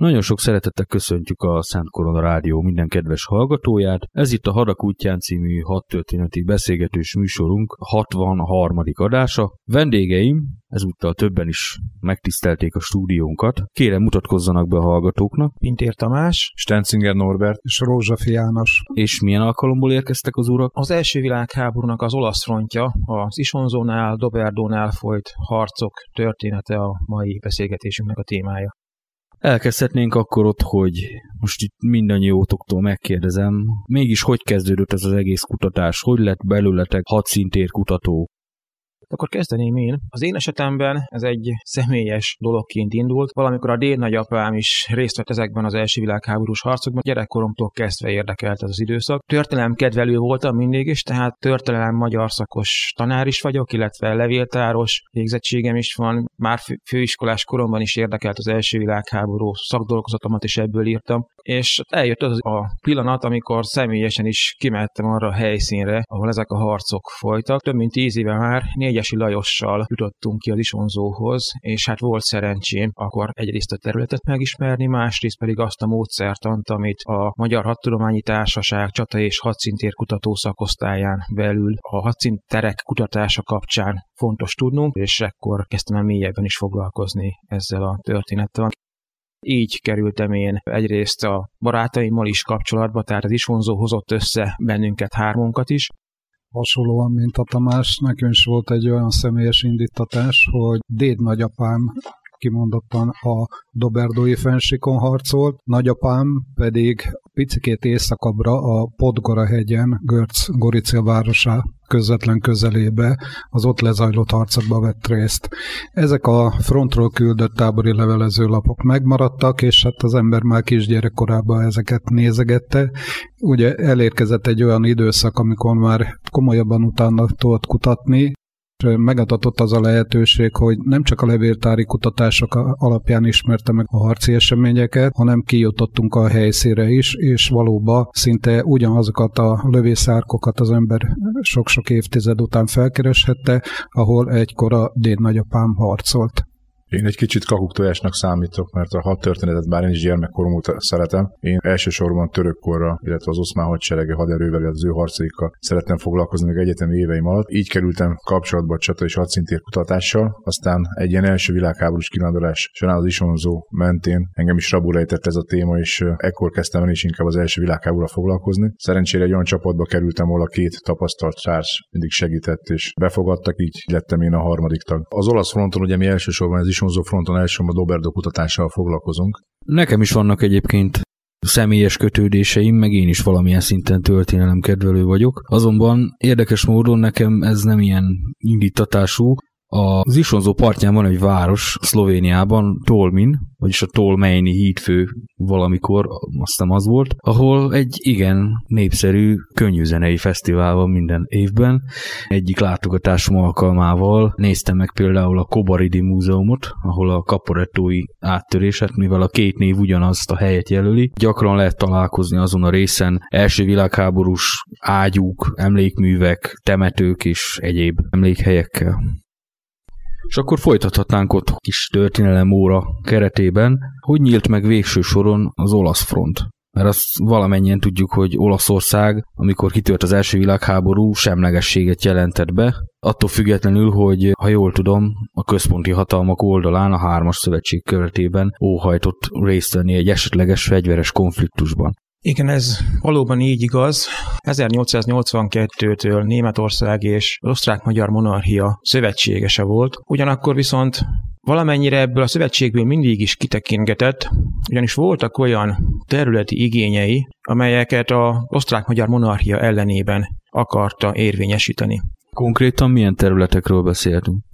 Nagyon sok szeretettel köszöntjük a Szent Korona Rádió minden kedves hallgatóját. Ez itt a Hadak útján című hadtörténeti beszélgetős műsorunk 63. adása. Vendégeim ezúttal többen is megtisztelték a stúdiónkat. Kérem, mutatkozzanak be a hallgatóknak. Pintér Tamás, Stenzinger Norbert és Rózsafi János. És milyen alkalomból érkeztek az urak? Az első világháborúnak az olasz frontja, az Isonzónál, Doberdónál folyt harcok története a mai beszélgetésünknek a témája. Elkezdhetnénk akkor ott, hogy most itt mindannyiótoktól megkérdezem, mégis hogy kezdődött ez az egész kutatás? Hogy lett belőletek hadszíntérkutató? Akkor kezdeném én. Az én esetemben ez egy személyes dologként indult. Valamikor a dédnagyapám is részt vett ezekben az első világháborús harcokban. Gyerekkoromtól kezdve érdekelt ez az időszak. Történelem kedvelő voltam mindig is, tehát történelem magyar szakos tanár is vagyok, illetve levéltáros végzettségem is van. Már főiskolás koromban is érdekelt az első világháború, szakdolgozatomat is ebből írtam. És eljött az a pillanat, amikor személyesen is kimentem arra a helyszínre, ahol ezek a harcok folytak. Több mint 10 éve már Négyesi Lajossal jutottunk ki az Isonzóhoz, és hát volt szerencsém akkor egyrészt a területet megismerni, másrészt pedig azt a módszertant, amit a Magyar Hadtudományi Társaság csata- és hadszíntér kutató szakosztályán belül a hadszínterek kutatása kapcsán fontos tudnunk, és ekkor kezdtem el mélyebben is foglalkozni ezzel a történettel. Így kerültem én egyrészt a barátaimmal is kapcsolatba, tehát az isvonzó hozott össze bennünket hármunkat is. Hasonlóan, mint a Tamás, nekünk is volt egy olyan személyes indítatás, hogy dédnagyapám kimondottan a doberdói fennsíkon harcolt, nagyapám pedig picikét északabbra a Podgora-hegyen, Görc-Gorica városa közvetlen közelébe az ott lezajlott harcokba vett részt. Ezek a frontról küldött tábori levelezőlapok megmaradtak, és hát az ember már kisgyerekkorában ezeket nézegette. Ugye elérkezett egy olyan időszak, amikor már komolyabban utána tudott kutatni, megadatott az a lehetőség, hogy nem csak a levéltári kutatások alapján ismerte meg a harci eseményeket, hanem kijutottunk a helyszínre is, és valóban szinte ugyanazokat a lövészárkokat az ember sok-sok évtized után felkereshette, ahol egykor a dédnagyapám harcolt. Én egy kicsit kakuktojásnak számítok, mert a hadtörténetet bár én is gyermekkorom óta szeretem. Én elsősorban törökkorra, illetve az oszmán hadserege haderővel, az ő harcaikkal szerettem foglalkozni még egyetemi éveim alatt. Így kerültem kapcsolatba a csata és hadszintér kutatással, aztán egy ilyen első világháborús kirándulás során az isonzó mentén engem is raburejtett ez a téma, és ekkor kezdtem el is inkább az első világháborúra foglalkozni. Szerencsére egy olyan csapatba kerültem, ahol a két tapasztalt társ mindig segített és befogadtak, így lettem én a harmadik tag. Az olasz fronton ugye mi elsősorban az isonzó fronton elsősorban a Doberdo kutatással foglalkozunk. Nekem is vannak egyébként személyes kötődéseim, meg én is valamilyen szinten történelemkedvelő vagyok. Azonban érdekes módon nekem ez nem ilyen indítatású. Az isonzó partján van egy város Szlovéniában, Tolmin, vagyis a Tolmejni hídfő valamikor, azt hiszem az volt, ahol egy igen népszerű könnyűzenei fesztivál van minden évben. Egyik látogatásom alkalmával néztem meg például a Kobaridi Múzeumot, ahol a Caporettói áttöréset, mivel a két név ugyanazt a helyet jelöli, gyakran lehet találkozni azon a részen első világháborús ágyúk, emlékművek, temetők és egyéb emlékhelyekkel. És akkor folytathatnánk ott kis történelem óra keretében, hogy nyílt meg végső soron az olasz front. Mert azt valamennyien tudjuk, hogy Olaszország, amikor kitört az első világháború, semlegességet jelentett be, attól függetlenül, hogy ha jól tudom, a központi hatalmak oldalán a hármas szövetség keretében óhajtott részt venni egy esetleges fegyveres konfliktusban. Igen, ez valóban így igaz. 1882-től Németország és az Osztrák-Magyar Monarchia szövetségese volt, ugyanakkor viszont valamennyire ebből a szövetségből mindig is kitekingetett, ugyanis voltak olyan területi igényei, amelyeket az Osztrák-Magyar Monarchia ellenében akarta érvényesíteni. Konkrétan milyen területekről beszéltünk?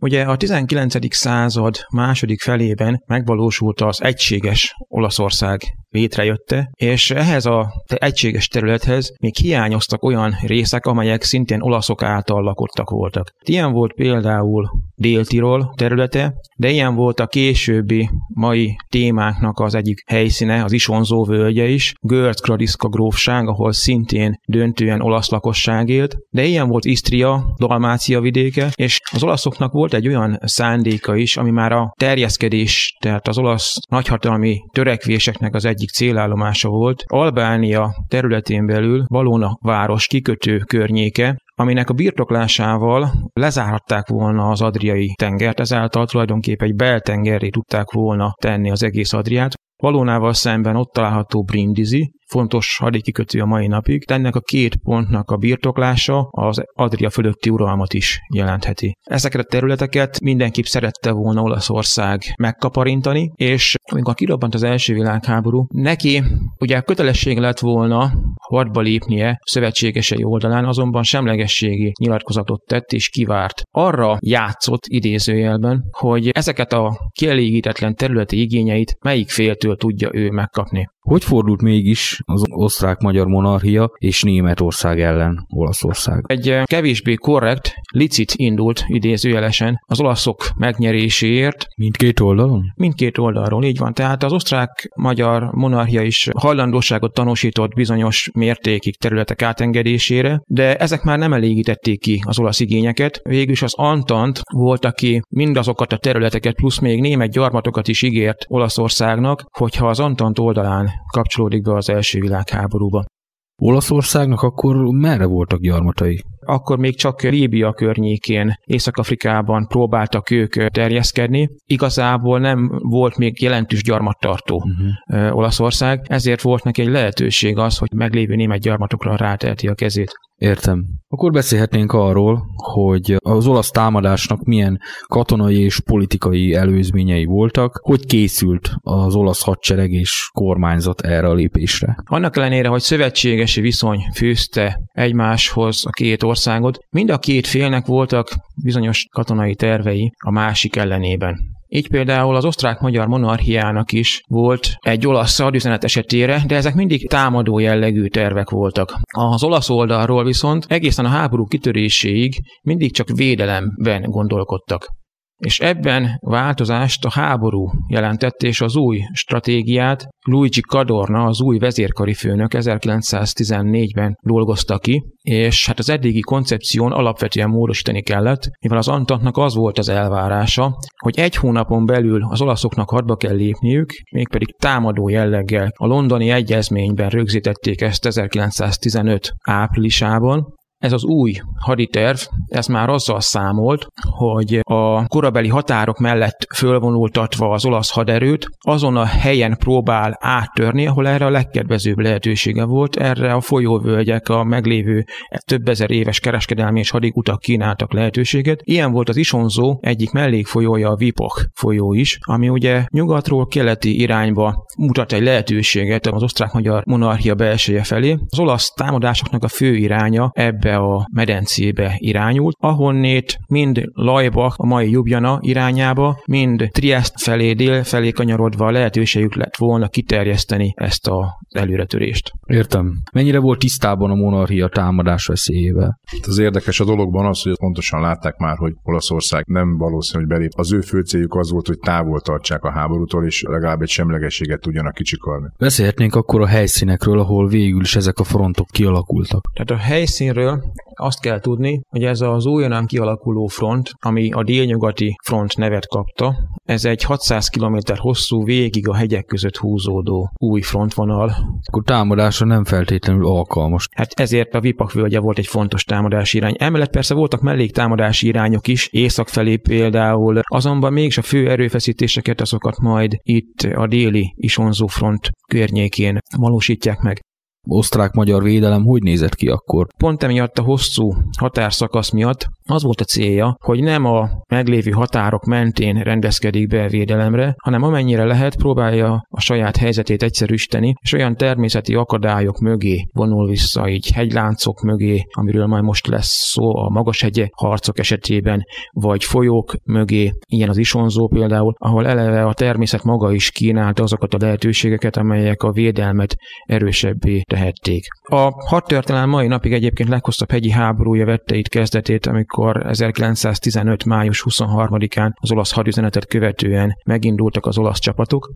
Ugye a 19. század második felében megvalósult az egységes Olaszország létrejötte, és ehhez az egységes területhez még hiányoztak olyan részek, amelyek szintén olaszok által lakottak voltak. Ilyen volt például Dél-Tirol területe, de ilyen volt a későbbi mai témáknak az egyik helyszíne, az Isonzó völgye is, Görz-Gradisca grófság, ahol szintén döntően olasz lakosság élt, de ilyen volt Isztria, Dalmácia vidéke, és az olaszoknak volt egy olyan szándéka is, ami már a terjeszkedés, tehát az olasz nagyhatalmi törekvéseknek az egyik célállomása volt. Albánia területén belül Valona város kikötő környéke, aminek a birtoklásával lezárhatták volna az adriai tengert, ezáltal tulajdonképpen egy beltengerré tudták volna tenni az egész Adriát. Valónával szemben ott található Brindisi, fontos hadikikötő a mai napig, de ennek a két pontnak a birtoklása az Adria fölötti uralmat is jelentheti. Ezeket a területeket mindenképp szerette volna Olaszország megkaparintani, és amikor kirobbant az első világháború, neki ugye kötelesség lett volna hadba lépnie szövetségesei oldalán, azonban semlegességi nyilatkozatot tett és kivárt. Arra játszott idézőjelben, hogy ezeket a kielégítetlen területi igényeit melyik féltől tudja ő megkapni. Hogy fordult mégis az Osztrák-Magyar Monarchia és Németország ellen Olaszország? Egy kevésbé korrekt licit indult idézőjelesen az olaszok megnyeréséért. Mindkét oldalon? Mindkét oldalról, így van. Tehát az Osztrák-Magyar Monarchia is hajlandóságot tanúsított bizonyos mértékig területek átengedésére, de ezek már nem elégítették ki az olasz igényeket. Végülis az Antant volt, aki mindazokat a területeket, plusz még német gyarmatokat is ígért Olaszországnak, hogyha az Antant oldalán kapcsolódik be az első világháborúba. Olaszországnak akkor merre voltak gyarmatai? akkor még csak Líbia környékén, Észak-Afrikában próbáltak ők terjeszkedni. Igazából nem volt még jelentős gyarmattartó Olaszország, ezért volt neki egy lehetőség az, hogy meglévő német gyarmatokra ráteheti a kezét. Értem. Akkor beszélhetnénk arról, hogy az olasz támadásnak milyen katonai és politikai előzményei voltak, hogy készült az olasz hadsereg és kormányzat erre a lépésre. Annak ellenére, hogy szövetségesi viszony fűzte egymáshoz a két országot, mind a két félnek voltak bizonyos katonai tervei a másik ellenében. Így például az osztrák-magyar monarchiának is volt egy olasz hadüzenet esetére, de ezek mindig támadó jellegű tervek voltak. Az olasz oldalról viszont egészen a háború kitöréséig mindig csak védelemben gondolkodtak. És ebben változást a háború jelentett, és az új stratégiát Luigi Cadorna, az új vezérkari főnök 1914-ben dolgozta ki, és hát az eddigi koncepción alapvetően módosítani kellett, mivel az Antantnak az volt az elvárása, hogy egy hónapon belül az olaszoknak hadba kell lépniük, mégpedig támadó jelleggel. A londoni egyezményben rögzítették ezt 1915 áprilisában. Ez az új haditerv, ez már azzal számolt, hogy a korabeli határok mellett fölvonultatva az olasz haderőt, azon a helyen próbál áttörni, ahol erre a legkedvezőbb lehetősége volt, erre a folyóvölgyek, a meglévő több ezer éves kereskedelmi és hadikutak kínáltak lehetőséget. Ilyen volt az Isonzó egyik mellékfolyója, a Vipoch folyó is, ami ugye nyugatról keleti irányba mutat egy lehetőséget az osztrák-magyar monarchia belseje felé. Az olasz támadásoknak a fő iránya ebbe a medencébe irányult, ahonnét mind Lajbach, a mai Ljubljana irányába, mind Triest felé, dél felé kanyarodva lehetőségük lett volna kiterjeszteni ezt az előretörést. Értem. Mennyire volt tisztában a monarchia támadás veszélyével? Az érdekes a dologban az, hogy pontosan látták már, hogy Olaszország nem valószínű, hogy belép. Az ő fő céljuk az volt, hogy távol tartsák a háborútól, és legalább egy semlegességet tudjanak kicsikarni. Beszélhetnénk akkor a helyszínekről, ahol végül is ezek a frontok kialakultak. Tehát a helyszínről azt kell tudni, hogy ez az újonnan kialakuló front, ami a délnyugati front nevet kapta, ez egy 600 km hosszú, végig a hegyek között húzódó új frontvonal. Akkor támadásra nem feltétlenül alkalmas. Hát ezért a Vipoch völgye volt egy fontos támadási irány. Emellett persze voltak melléktámadási irányok is, észak felé például, azonban mégis a fő erőfeszítéseket azokat majd itt a déli Isonzó front környékén valósítják meg. Osztrák-magyar védelem hogy nézett ki akkor? Pont emiatt a hosszú határszakasz miatt az volt a célja, hogy nem a meglévő határok mentén rendezkedik be védelemre, hanem amennyire lehet próbálja a saját helyzetét egyszerűsíteni, és olyan természeti akadályok mögé vonul vissza, így hegyláncok mögé, amiről majd most lesz szó a magashegye harcok esetében, vagy folyók mögé, ilyen az Isonzó például, ahol eleve a természet maga is kínálta azokat a lehetőségeket, amelyek a védelmet erősebbé tehették. A hadtörténelem mai napig egyébként leghosszabb hegyi háborúja vette itt kezdetét, amikor 1915. május 23-án az olasz hadüzenetet követően megindultak az olasz csapatok.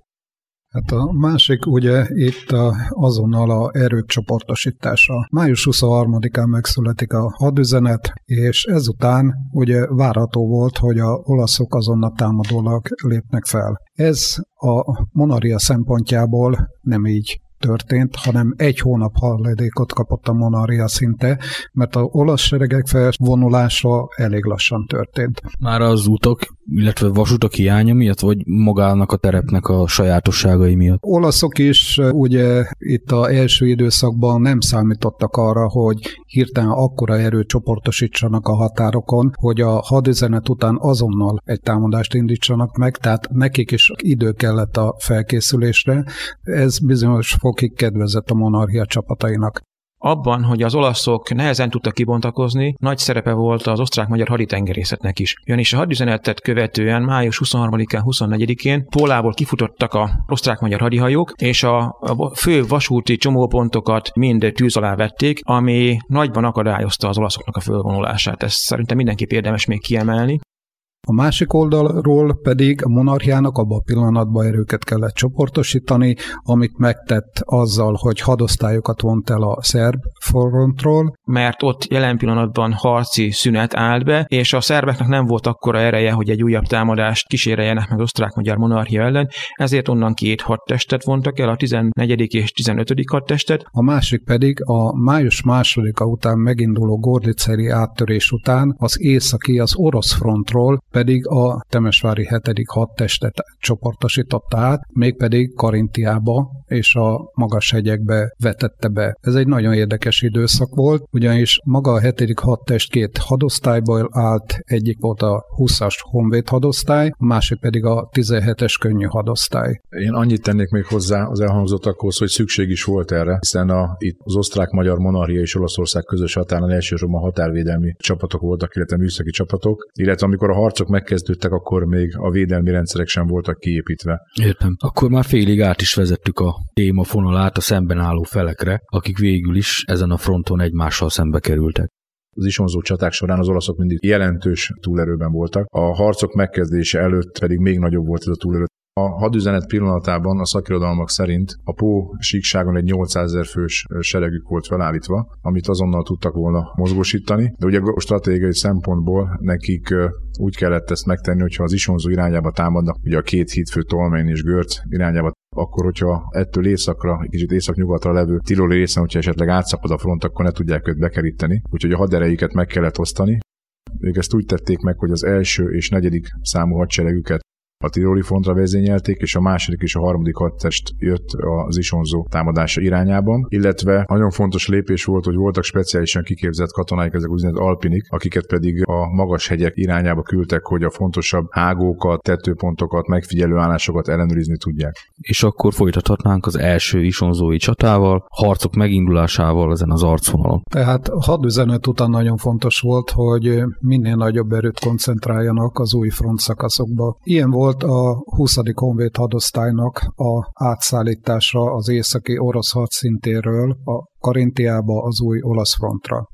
Hát a másik ugye itt azonnal a erők csoportosítása. Május 23-án megszületik a hadüzenet, és ezután ugye várható volt, hogy az olaszok azonnal támadólag lépnek fel. Ez a monarchia szempontjából nem így történt, hanem egy hónap hallédékot kapott a monarchia szinte, mert az olasz seregek felvonulása elég lassan történt. Már az utak, illetve vasutak hiánya miatt, vagy magának a terepnek a sajátosságai miatt? Olaszok is ugye itt az első időszakban nem számítottak arra, hogy hirtelen akkora erőt csoportosítsanak a határokon, hogy a hadüzenet után azonnal egy támadást indítsanak meg, tehát nekik is idő kellett a felkészülésre. Ez bizonyos fokig kedvezett a monarchia csapatainak. Abban, hogy az olaszok nehezen tudtak kibontakozni, nagy szerepe volt az osztrák-magyar haditengerészetnek is. Ugyanis a hadüzenetet követően május 23-án, 24-én Pólából kifutottak az osztrák-magyar hadihajók, és a fő vasúti csomópontokat mind tűz alá vették, ami nagyban akadályozta az olaszoknak a fölvonulását. Ezt szerintem mindenképp érdemes még kiemelni. A másik oldalról pedig a monarchiának abban a pillanatban erőket kellett csoportosítani, amit megtett azzal, hogy hadosztályokat vont el a szerb frontról. Mert ott jelen pillanatban harci szünet állt be, és a szerbeknek nem volt akkora ereje, hogy egy újabb támadást kíséreljenek meg az osztrák-magyar monarchia ellen, ezért onnan két hadtestet vontak el, a 14. és 15. hadtestet. A másik pedig a május 2-a után meginduló gordiceri áttörés után az északi, az orosz frontról pedig a temesvári 7. hadtestet csoportosította át, mégpedig Karintiába és a magas hegyekbe vetette be. Ez egy nagyon érdekes időszak volt, ugyanis maga a 7. hadtest két hadosztályból állt, egyik volt a 20-as honvéd hadosztály, a másik pedig a 17-es könnyű hadosztály. Én annyit tennék még hozzá az elhangzottakhoz, hogy szükség is volt erre, hiszen itt az osztrák-magyar monarchia és Olaszország közös határán elsősorban határvédelmi csapatok voltak, illetve műszaki csapatok, illetve amikor a harcok megkezdődtek, akkor még a védelmi rendszerek sem voltak kiépítve. Értem. Akkor már félig át is vezettük a témafonalát a szemben álló felekre, akik végül is ezen a fronton egymással szembe kerültek. Az isonzó csaták során az olaszok mindig jelentős túlerőben voltak, a harcok megkezdése előtt pedig még nagyobb volt ez a túlerő. A hadüzenet pillanatában a szakirodalmak szerint a síkságon egy 800 000 fős seregük volt felállítva, amit azonnal tudtak volna mozgósítani, de ugye a stratégiai szempontból nekik úgy kellett ezt megtenni, hogyha az isonzó irányába támadnak, ugye a két hídfő Tolmén és Görz irányába, akkor, hogyha ettől északra, kicsit északnyugatra levő Tiroli részen, hogyha esetleg átszakad a front, akkor ne tudják őt bekeríteni, úgyhogy a hadereiket meg kellett osztani. Ők ezt úgy tették meg, hogy az 1. és 4. számú hadseregüket a tiroli frontra vezényelték, és a 2. és a 3. hadtest jött az isonzó támadása irányában, illetve nagyon fontos lépés volt, hogy voltak speciálisan kiképzett katonáik, ezek úgynevezett alpinik, akiket pedig a magas hegyek irányába küldtek, hogy a fontosabb hágókat, tetőpontokat, megfigyelő állásokat ellenőrizni tudják. És akkor folytathatnánk az első isonzói csatával, harcok megindulásával ezen az arcvonalon. Tehát a hadüzenet után nagyon fontos volt, hogy minél nagyobb erőt koncentráljanak az új frontszakaszokba. Ilyen volt a 20. honvéd hadosztálynak a átszállítása az északi orosz hadszintéről a Karintiába az új olasz frontra.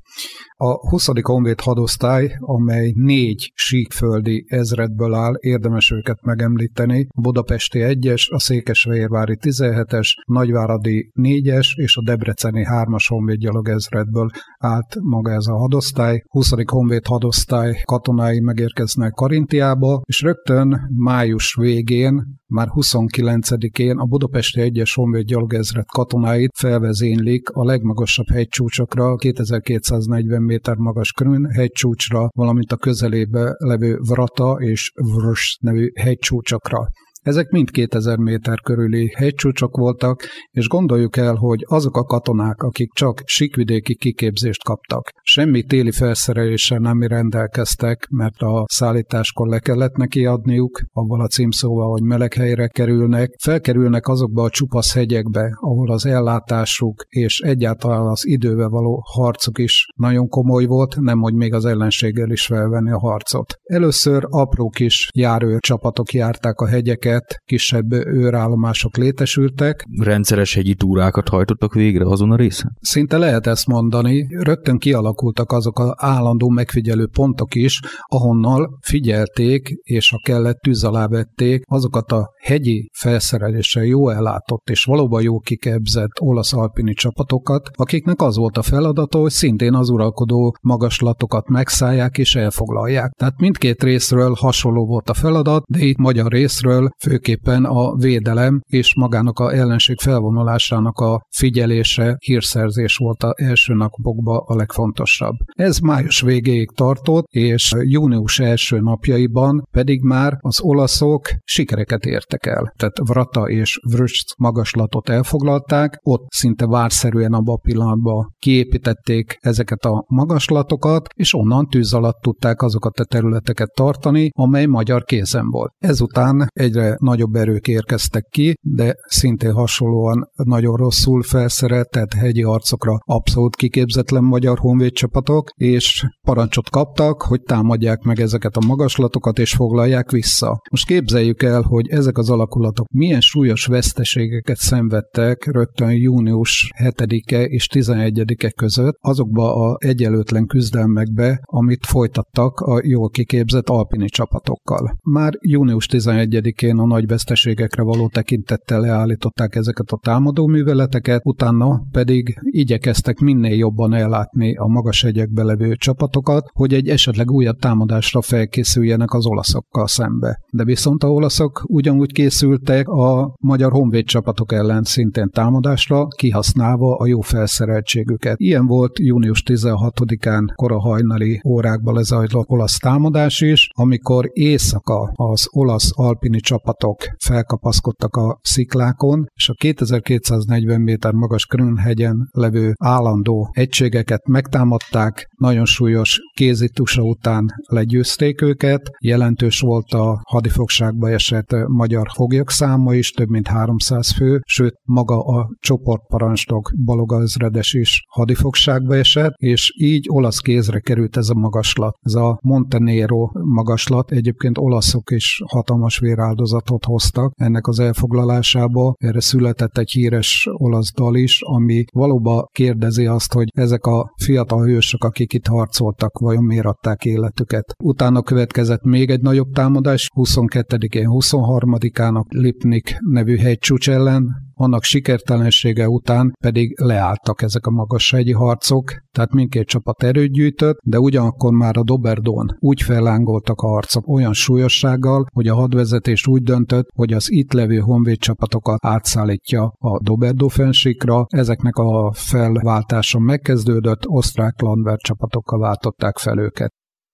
A 20. honvéd hadosztály, amely 4 síkföldi ezredből áll, érdemes őket megemlíteni, a budapesti 1-es, a székesfehérvári 17-es, nagyváradi 4-es és a debreceni 3-as honvédgyalog ezredből állt maga ez a hadosztály. 20. honvéd hadosztály katonái megérkeznek Karintiába, és rögtön május végén, már 29-én a budapesti 1-es honvédgyalog ezred katonáit felvezénylik a legmagasabb hegycsúcsokra, 2240 méter magas Krün hegycsúcsra, valamint a közelébe levő Vrata és Vrš nevű hegycsúcsokra. Ezek mind 2000 méter körüli hegycsúcsok voltak, és gondoljuk el, hogy azok a katonák, akik csak síkvidéki kiképzést kaptak, semmi téli felszereléssel nem rendelkeztek, mert a szállításkor le kellett neki adniuk, avval a címszóval, hogy meleg helyre kerülnek, felkerülnek azokba a csupasz hegyekbe, ahol az ellátásuk és egyáltalán az időbe való harcuk is nagyon komoly volt, nemhogy még az ellenséggel is felvenni a harcot. Először apró kis járőr csapatok járták a hegyeket, kisebb őrállomások létesültek. Rendszeres hegyi túrákat hajtottak végre azon a részen? Szinte lehet ezt mondani. Rögtön kialakultak azok az állandó megfigyelő pontok is, ahonnal figyelték, és ha kellett tűz alá vették azokat a hegyi felszereléssel jó ellátott és valóban jó kiképzett olasz alpini csapatokat, akiknek az volt a feladata, hogy szintén az uralkodó magaslatokat megszállják és elfoglalják. Tehát mindkét részről hasonló volt a feladat, de itt magyar részről főképpen a védelem és magának a ellenség felvonulásának a figyelése, hírszerzés volt az első napokban a legfontosabb. Ez május végéig tartott, és június első napjaiban pedig már az olaszok sikereket értek el. Tehát Vrata és Vršt magaslatot elfoglalták, ott szinte várszerűen abban a pillanatban kiépítették ezeket a magaslatokat, és onnan tűz alatt tudták azokat a területeket tartani, amely magyar kézen volt. Ezután egyre egyre nagyobb erők érkeztek ki, de szintén hasonlóan nagyon rosszul felszerelt, tehát hegyi harcokra abszolút kiképzetlen magyar honvéd csapatok, és parancsot kaptak, hogy támadják meg ezeket a magaslatokat, és foglalják vissza. Most képzeljük el, hogy ezek az alakulatok milyen súlyos veszteségeket szenvedtek rögtön június 7-e és 11-e között azokba a egyenlőtlen küzdelmekbe, amit folytattak a jól kiképzett alpini csapatokkal. Már június 11-én a nagy veszteségekre való tekintettel leállították ezeket a támadó műveleteket, utána pedig igyekeztek minél jobban ellátni a magas hegyekbe levő csapatokat, hogy egy esetleg újabb támadásra felkészüljenek az olaszokkal szembe. De viszont a olaszok ugyanúgy készültek a magyar honvéd csapatok ellen szintén támadásra, kihasználva a jó felszereltségüket. Ilyen volt június 16-án kora hajnali órákban lezajlott olasz támadás is, amikor éjszaka az olasz alpini csapatok felkapaszkodtak a sziklákon, és a 2240 méter magas Krönhegyen levő állandó egységeket megtámadták, nagyon súlyos kézitusa után legyőzték őket, jelentős volt a hadifogságba esett magyar foglyok száma is, több mint 300 fő, sőt maga a csoportparancsnok Baloga ezredes is hadifogságba esett, és így olasz kézre került ez a magaslat. Ez a Montenero magaslat, egyébként olaszok is hatalmas véráldozatot hoztak ennek az elfoglalásába, erre született egy híres olasz dal is, ami valóban kérdezi azt, hogy ezek a fiatal hősök, akik itt harcoltak, vajon miért adták életüket. Utána következett még egy nagyobb támadás, 22-én, 23-án a Lipnik nevű hegycsúcs ellen, annak sikertelensége után pedig leálltak ezek a magashegyi harcok, tehát mindkét csapat erőt gyűjtött, de ugyanakkor már a Doberdón úgy fellángoltak a harcok olyan súlyossággal, hogy a hadvezetés úgy döntött, hogy az itt levő honvéd csapatokat átszállítja a Doberdó-fennsíkra. Ezeknek a felváltása megkezdődött, osztrák landwehr csapatokkal váltották fel őket.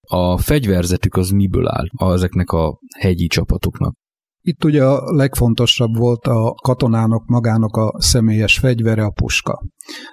A fegyverzetük az miből áll ezeknek a hegyi csapatoknak? Itt ugye a legfontosabb volt a katonának magának a személyes fegyvere, a puska.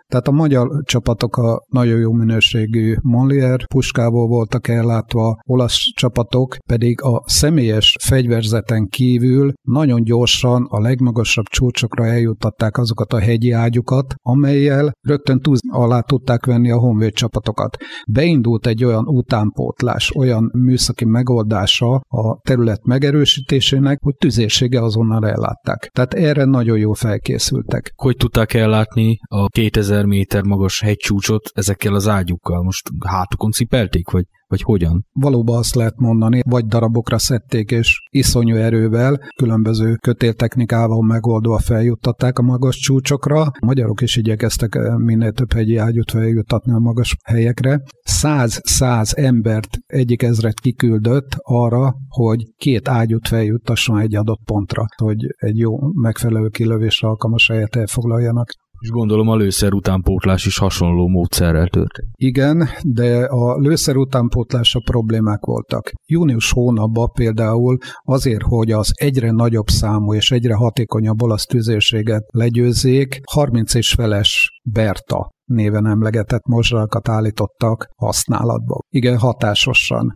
Tehát a magyar csapatok a nagyon jó minőségű Molière puskából voltak ellátva, olasz csapatok pedig a személyes fegyverzeten kívül nagyon gyorsan a legmagasabb csúcsokra eljuttatták azokat a hegyi ágyukat, amellyel rögtön tűz alá tudták venni a honvéd csapatokat. Beindult egy olyan utánpótlás, olyan műszaki megoldása a terület megerősítésének, hogy tüzérsége azonnal ellátták. Tehát erre nagyon jól felkészültek. Hogy tudták ellátni a 2000 méter magas hegycsúcsot ezekkel az ágyukkal? Most hátukon cipelték, vagy hogyan? Valóban azt lehet mondani, vagy darabokra szedték, és iszonyú erővel, különböző kötéltechnikával megoldva feljuttatták a magas csúcsokra. A magyarok is igyekeztek minél több hegyi ágyút feljuttatni a magas helyekre. 100 embert egyik ezred kiküldött arra, hogy 2 ágyút feljuttasson egy adott pontra, hogy egy jó megfelelő kilövésre alkalmas helyet elfoglaljanak. És gondolom a lőszerutánpótlás is hasonló módszerrel történt. Igen, de a lőszerutánpótlásra problémák voltak. Június hónapban például azért, hogy az egyre nagyobb számú és egyre hatékonyabb olasz tüzérséget legyőzzék, 30 és feles Berta néven emlegetett mozsrakat állítottak használatba. Igen, hatásosan.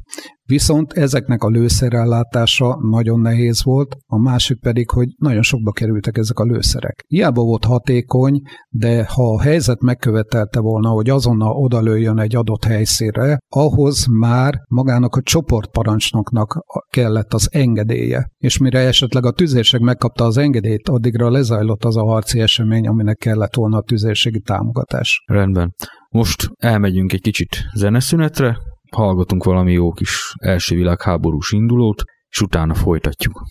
Viszont ezeknek a lőszerellátása nagyon nehéz volt, a másik pedig, hogy nagyon sokba kerültek ezek a lőszerek. Hiába volt hatékony, de ha a helyzet megkövetelte volna, hogy azonnal odalőjön egy adott helyszínre, ahhoz már magának a csoportparancsnoknak kellett az engedélye. És mire esetleg a tüzérség megkapta az engedélyt, addigra lezajlott az a harci esemény, aminek kellett volna a tüzérségi támogatás. Rendben. Most elmegyünk egy kicsit zeneszünetre, hallgatunk valami jó kis első világháborús indulót, és utána folytatjuk.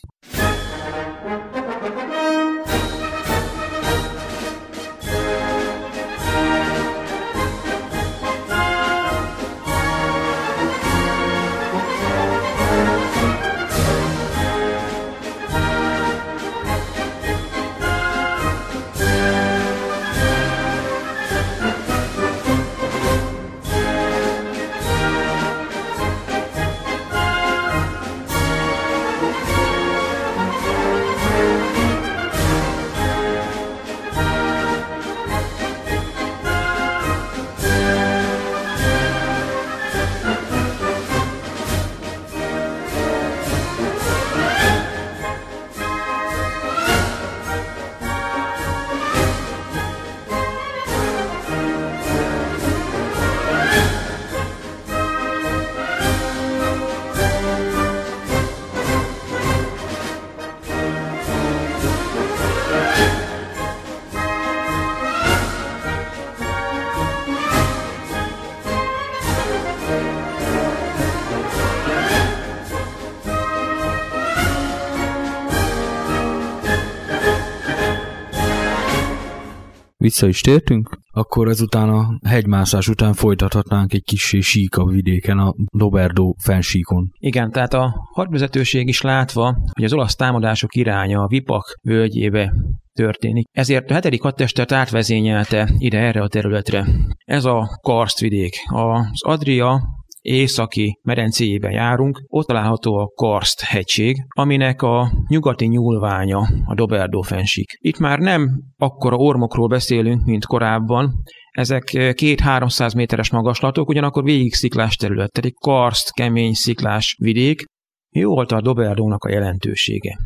vissza is tértünk, akkor ezután a hegymászás után folytathatnánk egy kissé síkabb vidéken, a Doberdó fensíkon. Igen, tehát a hadvezetőség is látva, hogy az olasz támadások iránya a Vipak völgyébe történik, ezért a 7. hadtestet átvezényelte ide, erre a területre. Ez a karsztvidék. Az Adria északi medencéjében járunk, ott található a Karst hegység, aminek a nyugati nyúlványa a Doberdó fensík. Itt már nem akkora ormokról beszélünk, mint korábban, ezek 200-300 méteres magaslatok, ugyanakkor végig sziklás terület, tehát egy karst, kemény sziklás vidék. Mi volt a Doberdónak a jelentősége?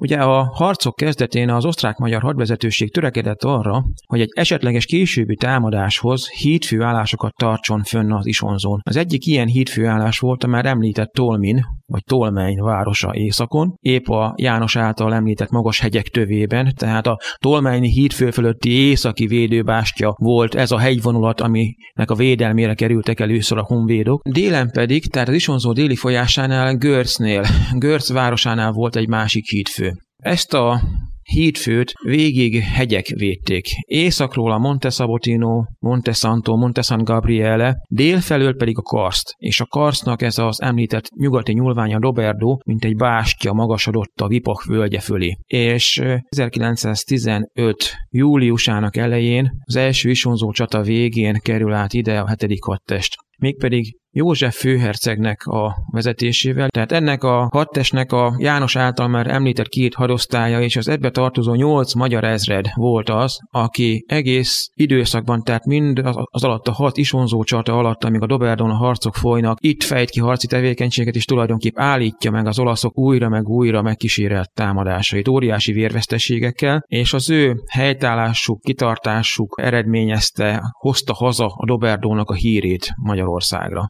Ugye a harcok kezdetén az osztrák-magyar hadvezetőség törekedett arra, hogy egy esetleges későbbi támadáshoz hídfőállásokat tartson fönn az Isonzón. Az egyik ilyen hídfőállás volt a már említett Tolmin, vagy Tolmány városa északon, épp a János által említett magas hegyek tövében, tehát a Tolmányi hídfő fölötti északi védőbástya volt ez a hegyvonulat, aminek a védelmére kerültek először a honvédok. Délen pedig, tehát az Isonzó déli folyásánál, Görcnél, Görc városánál volt egy másik hídfő. Ezt a hídfőt végig hegyek védték. Északról a Monte Sabotino, Monte Santo, Monte San Gabriele, délfelől pedig a Karst. És a Karstnak ez az említett nyugati nyúlványa Doberdó, mint egy bástya magasodott a Vipach völgye fölé. És 1915. júliusának elején, az első Isonzó csata végén kerül át ide a 7. hadtest. Mégpedig József főhercegnek a vezetésével, tehát ennek a hadtestnek a János által már említett 2 hadosztálya és az ebbe tartozó 8 magyar ezred volt az, aki egész időszakban, tehát mind az alatt a 6 Isonzó csata alatt, amíg a Doberdón a harcok folynak, itt fejt ki harci tevékenységet, és tulajdonképp állítja meg az olaszok újra megkísérelt támadásait, óriási vérveszteségekkel, és az ő helytállásuk, kitartásuk eredményezte, hozta haza a Doberdónak a hírét Magyarországra.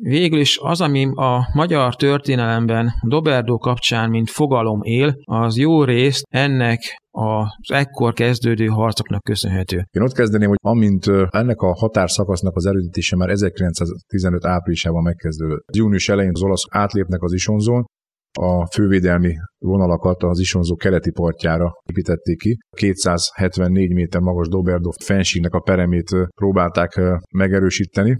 Végül is az, ami a magyar történelemben Doberdó kapcsán, mint fogalom él, az jó részt ennek az ekkor kezdődő harcoknak köszönhető. Én ott kezdeném, hogy amint ennek a határszakasznak az erődítése már 1915 áprilisában megkezdődött. Június elején az olasz átlépnek az Isonzón, a fővédelmi vonalakat az Isonzó keleti partjára építették ki. 274 méter magas Doberdó fensíknek a peremét próbálták megerősíteni.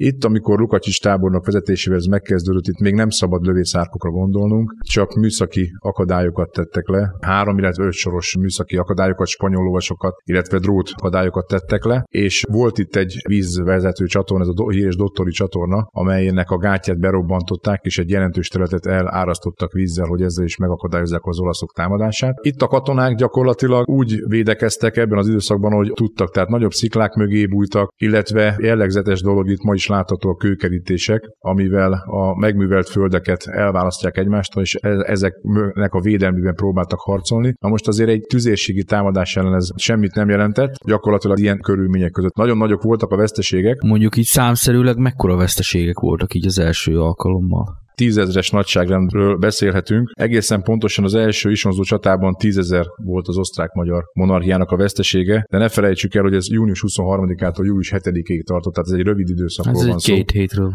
Itt, amikor Lukacsics tábornok vezetésével ez megkezdődött, itt még nem szabad lövészárkokra gondolnunk, csak műszaki akadályokat tettek le, 3, illetve 5 soros műszaki akadályokat, spanyol lovasokat, illetve drót akadályokat tettek le, és volt itt egy vízvezető csatorna, ez a híres Dottori csatorna, amelynek a gátját berobbantották, és egy jelentős területet elárasztottak vízzel, hogy ezzel is megakadályozzák az olaszok támadását. Itt a katonák gyakorlatilag úgy védekeztek ebben az időszakban, hogy tudtak, tehát nagyobb sziklák mögé bújtak, illetve jellegzetes dolog itt ma is látható a kőkerítések, amivel a megművelt földeket elválasztják egymástól, és ezeknek a védelmében próbáltak harcolni. Na most azért egy tüzérségi támadás ellen ez semmit nem jelentett, gyakorlatilag ilyen körülmények között. Nagyon nagyok voltak a veszteségek. Mondjuk így számszerűleg mekkora veszteségek voltak így az első alkalommal? 10 000-es nagyságrendről beszélhetünk. Egészen pontosan az első Isonzó csatában 10 000 volt az osztrák-magyar monarchiának a vesztesége, de ne felejtsük el, hogy ez június 23-ától július 7-ig tartott, tehát ez egy rövid időszakról van szó.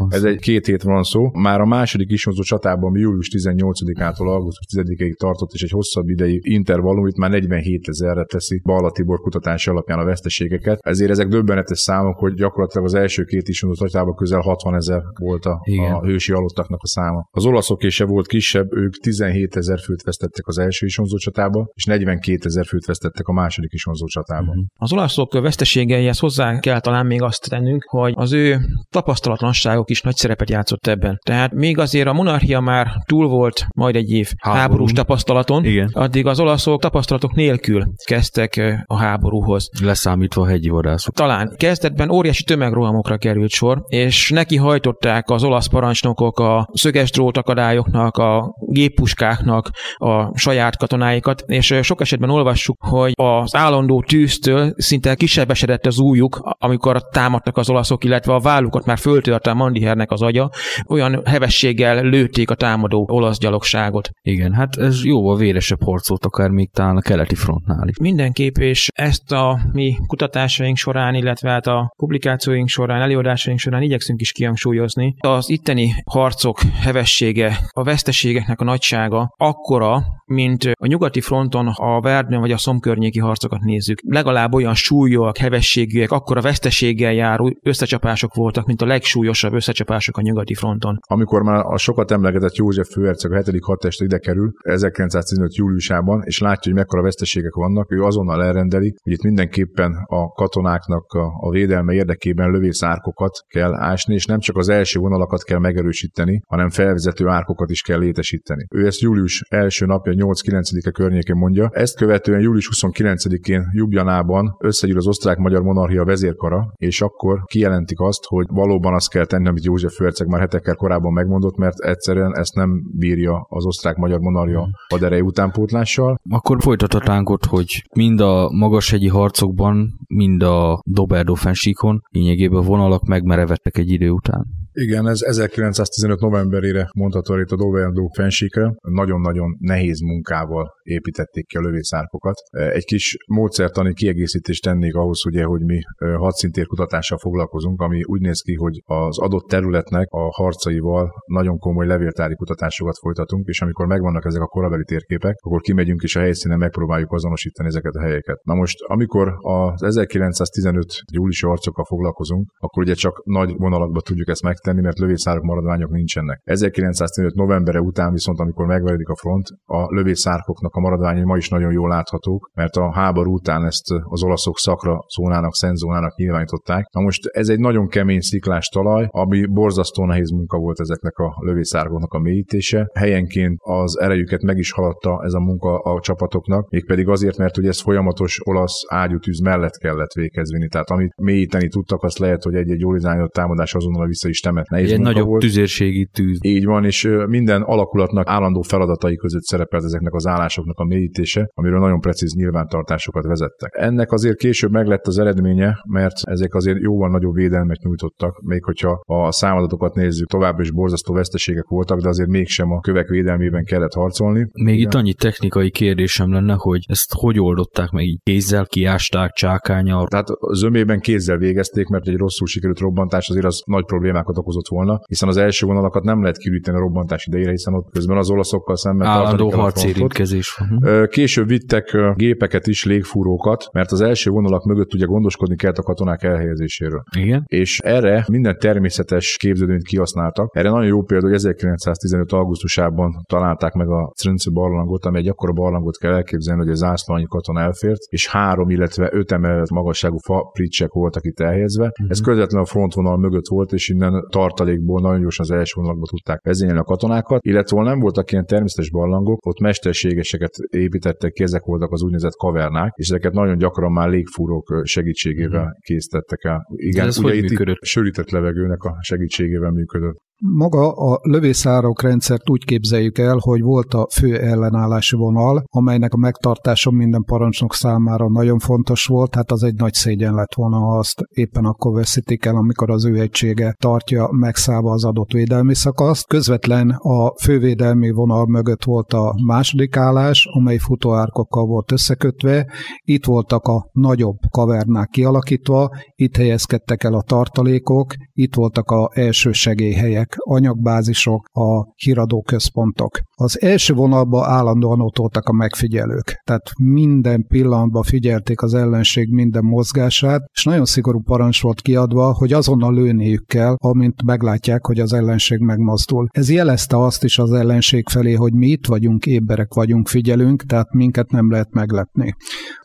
Ez egy 2 hét van szó. Már a második Isonzó csatában, ami július 18-ától augusztus 10-ig tartott, és egy hosszabb idei intervallum, itt már 47 000-re teszi Balla Tibor kutatása alapján a veszteségeket. Ezért ezek döbbenetes számok, hogy gyakorlatilag az első 2 Isonzó csatában közel 60 000 volt a hősi halottaknak a száma. Az olaszok se volt kisebb, ők 17 000 főt vesztettek az első Isonzó csatába, és 42 000 főt vesztettek a második Isonzó csatában. Az olaszok veszteségeihez hozzá kell talán még azt tennünk, hogy az ő tapasztalatlanságok is nagy szerepet játszott ebben. Tehát még azért a monarchia már túl volt majd egy év háborús tapasztalaton, igen. Addig az olaszok tapasztalatok nélkül kezdtek a háborúhoz. Leszámítva a hegyi vadászok. Talán kezdetben óriási tömegrohamokra került sor, és neki hajtották az olasz parancsnokok a szöges drót akadályoknak, a géppuskáknak a saját katonáikat, és sok esetben olvassuk, hogy az állandó tűztől szinte kisebbesedett az ujjuk, amikor támadtak az olaszok, illetve a vállukat már föltörte a Mandihernek az agya, olyan hevességgel lőtték a támadó olasz gyalogságot. Igen, hát ez jóval véresebb harcolt akár még talán a keleti frontnál is. Mindenképp, és ezt a mi kutatásaink során, illetve hát a publikációink során, előadásaink során igyekszünk is kihangsúlyozni. Az itteni harcok hevessége, a veszteségeknek a nagysága akkora, mint a nyugati fronton, a Verdun vagy a Somme környéki harcokat nézzük. Legalább olyan súlyok, hevességűek, akkora veszteséggel járó összecsapások voltak, mint a legsúlyosabb összecsapások a nyugati fronton. Amikor már a sokat emlegetett József főherceg a 7. hadteste ide kerül 1915. júliusában, és látja, hogy mekkora veszteségek vannak, ő azonnal elrendeli, hogy itt mindenképpen a katonáknak a védelme érdekében lövészárkokat kell ásni, és nem csak az első vonalakat kell megerősíteni, hanem felvezető árkokat is kell létesíteni. Ő ezt július első napja 8-9-e környékén mondja. Ezt követően július 29-én Ljubljanában összegyűl az osztrák-magyar monarchia vezérkara, és akkor kijelentik azt, hogy valóban azt kell tenni, amit József főherceg már hetekkel korábban megmondott, mert egyszerűen ezt nem bírja az osztrák-magyar monarchia hadereje utánpótlással. Akkor folytatott lángott, hogy mind a magashegyi harcokban, mind a Doberdofen-síkon lényegében vonalak megmerevettek egy idő után. Igen, ez 1915 novemberére mondható itt a Doberdofen-síkra. Nagyon-nagyon nehéz munkával építették ki a lövészárkokat. Egy kis módszertani kiegészítést tennék ahhoz, ugye, hogy mi hadszíntérkutatással foglalkozunk, ami úgy néz ki, hogy az adott területnek a harcaival nagyon komoly levéltári kutatásokat folytatunk, és amikor megvannak ezek a korabeli térképek, akkor kimegyünk és a helyszínen megpróbáljuk azonosítani ezeket a helyeket. Na most, amikor az 1915 júliusi harcokkal foglalkozunk, akkor ugye csak nagy vonalakban tudjuk ezt megtenni, mert lövészárok maradványok nincsenek. 1915 novembere után viszont, amikor megveredik a front, a lövészárkoknak a maradványai ma is nagyon jól láthatók, mert a háború után ezt az olaszok szakra zónának, szent zónának nyilvánították. Na most ez egy nagyon kemény sziklás talaj, ami borzasztó nehéz munka volt ezeknek a lövészárkoknak a mélyítése. Helyenként az erejüket meg is haladta ez a munka a csapatoknak, mégpedig azért, mert ugye ez folyamatos olasz ágyútűz mellett kellett végezvinni. Tehát amit mélyíteni tudtak, azt lehet, hogy egy jól irányított támadás azonnal vissza is temetne. Egy nagyobb tüzérségi tűz. Így van, és minden alakulatnak állandó feladatai között szerepelt ezeknek az állásoknak a mélyítése, amiről nagyon precíz nyilvántartásokat vezettek. Ennek azért később meglett az eredménye, mert ezek azért jóval nagyobb védelmet nyújtottak, még hogyha a számadatokat nézzük, továbbra is borzasztó veszteségek voltak, de azért mégsem a kövek védelmében kellett harcolni. Még igen. Itt annyi technikai kérdésem lenne, hogy ezt hogy oldották meg, így kézzel kiásták csákánnyal? Tehát zömében kézzel végezték, mert egy rosszul sikerült robbantás azért az nagy problémákat okozott volna, hiszen az első vonalakat nem lehet kiüríteni a robbantás idejére, hiszen ott közben az olaszokkal szemben állandó harcérintkezés van. Később vittek gépeket is, légfúrókat, mert az első vonalak mögött ugye gondoskodni kellett a katonák elhelyezéséről. Igen. És erre minden természetes képződményt kihasználtak. Erre nagyon jó példa, hogy 1915. augusztusában találták meg a Crnci barlangot, ami egy akkora barlangot kell elképzelni, hogy a zászlóannyi katona elfért, és 3, illetve 5 emelet magasságú fapricsek voltak itt elhelyezve. Uh-huh. Ez közvetlenül a frontvonal mögött volt, és innen tartalékból nagyon gyorsan az első vonalakba tudták vezényelni a katonákat, illetve nem voltak ilyen természetes barlangok, ott mesterségeseket építettek ki, ezek voltak az úgynevezett kavernák, és ezeket nagyon gyakran már légfúrók segítségével készítettek el. Igen, ugye itt sűrített levegőnek a segítségével működött. Maga a lövészárok rendszert úgy képzeljük el, hogy volt a fő ellenállási vonal, amelynek a megtartása minden parancsnok számára nagyon fontos volt, hát az egy nagy szégyen lett volna, ha azt éppen akkor veszítik el, amikor az ő egysége tartja megszállva az adott védelmi szakaszt. Közvetlen a fővédelmi vonal mögött volt a második állás, amely futóárkokkal volt összekötve, itt voltak a nagyobb kavernák kialakítva, itt helyezkedtek el a tartalékok, itt voltak a első segélyhelyek, anyagbázisok, a híradó központok. Az első vonalba állandóan ott voltak a megfigyelők. Tehát minden pillanatban figyelték az ellenség minden mozgását, és nagyon szigorú parancs volt kiadva, hogy azonnal lőniük kell, amint meglátják, hogy az ellenség megmozdul. Ez jelezte azt is az ellenség felé, hogy mi itt vagyunk, éberek vagyunk, figyelünk, tehát minket nem lehet meglepni.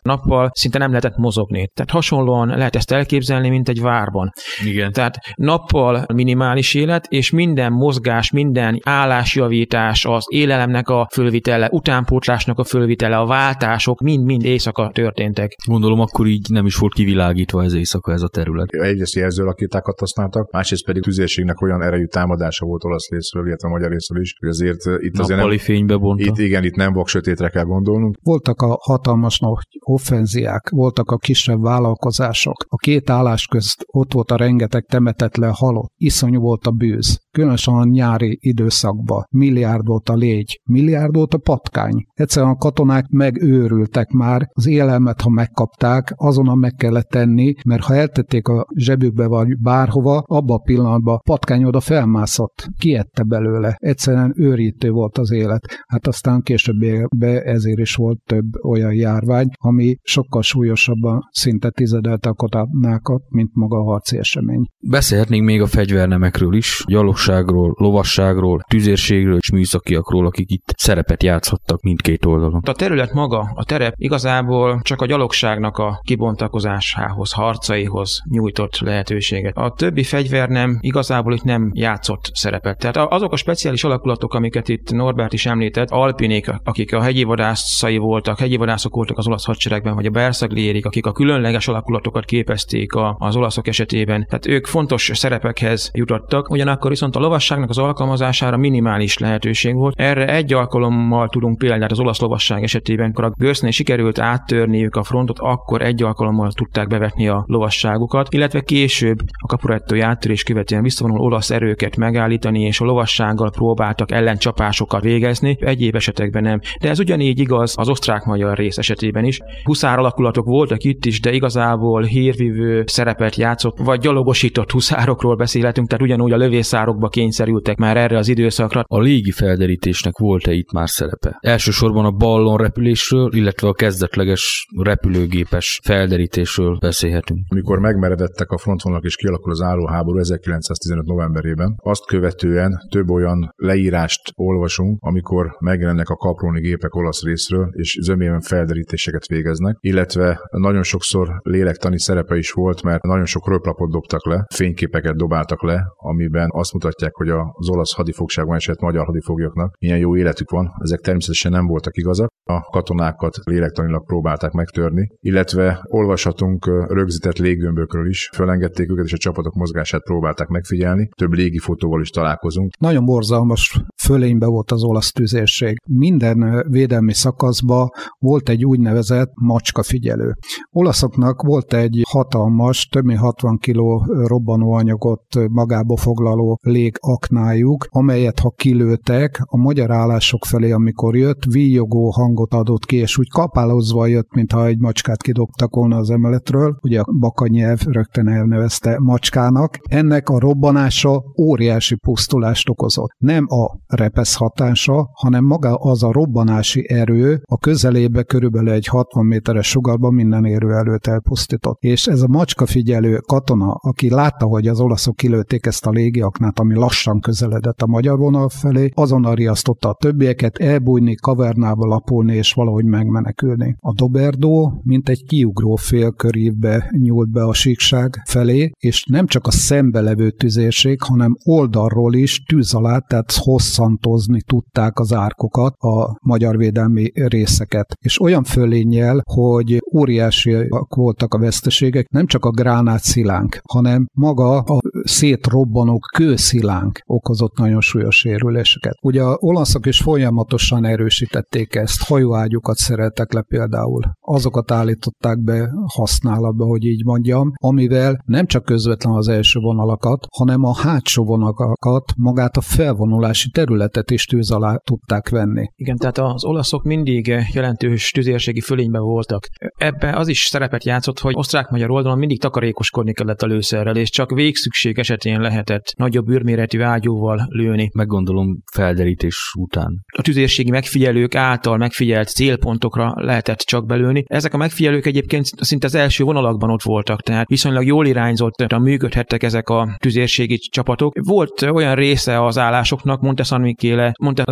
Nappal szinte nem lehetett mozogni. Tehát hasonlóan lehet ezt elképzelni, mint egy várban. Igen. Tehát nappal minimális élet, és minden mozgás, minden állásjavítás, az élelemnek a fölvitele, utánpótlásnak a fölvitele, a váltások mind-mind éjszaka történtek. Gondolom, akkor így nem is volt kivilágítva ez éjszaka, ez a terület. Egyrészt jelzőrakétákat használtak, másrészt pedig tüzérségnek olyan erejű támadása volt olasz részről, illetve magyar részről is, hogy azért itt nappali azért nem, fénybe bonta. Itt nem vaksötétre kell gondolnunk. Voltak a hatalmas nagy offenziák, voltak a kisebb vállalkozások, a két állás közt ott volt a rengeteg temetetlen halott, iszonyú volt a bűz. Különösen a nyári időszakban milliárd volt a légy, milliárd volt a patkány. Egyszerűen a katonák megőrültek már, az élelmet, ha megkapták, azonnal meg kellett tenni, mert ha eltették a zsebükbe vagy bárhova, abba a pillanatban patkány oda felmászott, kiette belőle. Egyszerűen őrítő volt az élet. Hát aztán későbbiekben ezért is volt több olyan járvány, ami sokkal súlyosabban szinte tizedelte a katonákat, mint maga a harci esemény. Beszélhetnénk még a fegyvernemekről is, gyalogságról, lovasságról, tüzérségről és műszakiakról, akik itt szerepet játszhattak mindkét oldalon. A terület maga, a terep igazából csak a gyalogságnak a kibontakozásához, harcaihoz nyújtott lehetőséget. A többi fegyvernem igazából itt nem játszott szerepet. Tehát azok a speciális alakulatok, amiket itt Norbert is említett, alpinék, akik a hegyivadászok voltak az olasz hadseregben, vagy a bersaglierik, akik a különleges alakulatokat képezték az olaszok esetében. Tehát ők fontos szerepekhez jutottak, ugyanakkor viszont a lovasságnak az alkalmazására minimális lehetőség volt. Erre egy alkalommal tudunk példát az olasz lovasság esetében, amikor a görsznél sikerült áttörniük a frontot, akkor egy alkalommal tudták bevetni a lovasságukat, illetve később a Caporetto-i áttörés követően visszavonuló olasz erőket megállítani, és a lovassággal próbáltak ellencsapásokat végezni, egyéb esetekben nem. De ez ugyanígy igaz az osztrák-magyar rész esetében is. Huszár alakulatok voltak itt is, de igazából hírvívő szerepet játszott, vagy gyalogosított huszárokról beszélhetünk, tehát ugyanúgy a lövészárokba kényszerültek már erre az időszakra. A légi felderítésnek volt-e itt már szerepe? Elsősorban a ballonrepülésről, illetve a kezdetleges repülőgépes felderítésről beszélhetünk. Mikor megmeredettek a frontvonalak és kialakul az állóháború 1915. novemberében, azt követően több olyan leírást olvasunk, amikor megjelennek a kaproni gépek olasz részről, és zömében felderítéseket végeznek, illetve nagyon sokszor lélektani szerepe is volt, mert nagyon sok röplapot dobtak le, fényképeket dobáltak le, amiben azt mutatják, hogy az olasz hadifogságban esett magyar hadifoglyoknak milyen jó életük van. Ezek természetesen nem voltak igazak. A katonákat lélektanilag próbálták megtörni, illetve olvashatunk rögzített léggömbökről is, fölengedték őket, és a csapatok mozgását próbálták megfigyelni. Több légifotóval is találkozunk. Nagyon borzalmas fölénybe volt az olasz tüzérség. Minden védelmi szakaszban volt egy úgynevezett macskafigyelő. Olaszoknak volt egy hatalmas, több mint 60 kg robbanóanyagot magába foglaló légaknájuk, amelyet ha kilőtek, a magyar állások felé, amikor jött, víjogó hangot adott ki, és úgy kapálozva jött, mintha egy macskát kidobtak volna az emeletről. Ugye a bakanyelv rögtön elnevezte macskának. Ennek a robbanása óriási pusztulást okozott. Nem a repesz hatása, hanem maga az a robbanási erő a közelébe körülbelül egy 60 méteres sugarban minden érő előtt elpusztított. És ez a macskafigyelő katona, aki látta, hogy az olaszok kilőtték ezt a légiaknát, ami lassan közeledett a magyar vonal felé, azonnal riasztotta a többieket elbújni, kavernába lapulni és valahogy megmenekülni. A Doberdó, mint egy kiugró félkörívbe nyúlt be a síkság felé, és nem csak a szembelevő tüzérség, hanem oldalról is tűz alá, tehát hosszantozni tudták az árkokat, a magyar védelmi részeket. És olyan fölénnyel, hogy óriásiak voltak a veszteségek, nem csak a gránátszilánk, hanem maga a szétrobbanó kőszilánk okozott nagyon súlyos sérüléseket. Ugye a olaszok is folyamatosan erősítették ezt, hajóágyukat szereltek le például. Azokat állították be használatba, hogy így mondjam, amivel nem csak közvetlen az első vonalakat, hanem a hátsó vonalakat, magát a felvonulási területet is tűz alá tudták venni. Igen, tehát az olaszok mindig jelentős tüzérségi fölényben voltak. Ebben az is szerepet játszott, hogy osztrák-magyar oldalon mindig takarékoskodni kellett a lőszerrel, és csak végszükség esetén lehetett nagyobb űrméretű ágyúval lőni. Meggondolom felderítés után. A tüzérségi megfigyelők által megfigyelt célpontokra lehetett csak belőni. Ezek a megfigyelők egyébként szinte az első vonalakban ott voltak, tehát viszonylag jól irányzottan működhettek ezek a tüzérségi csapatok. Volt olyan része az állásoknak, Monte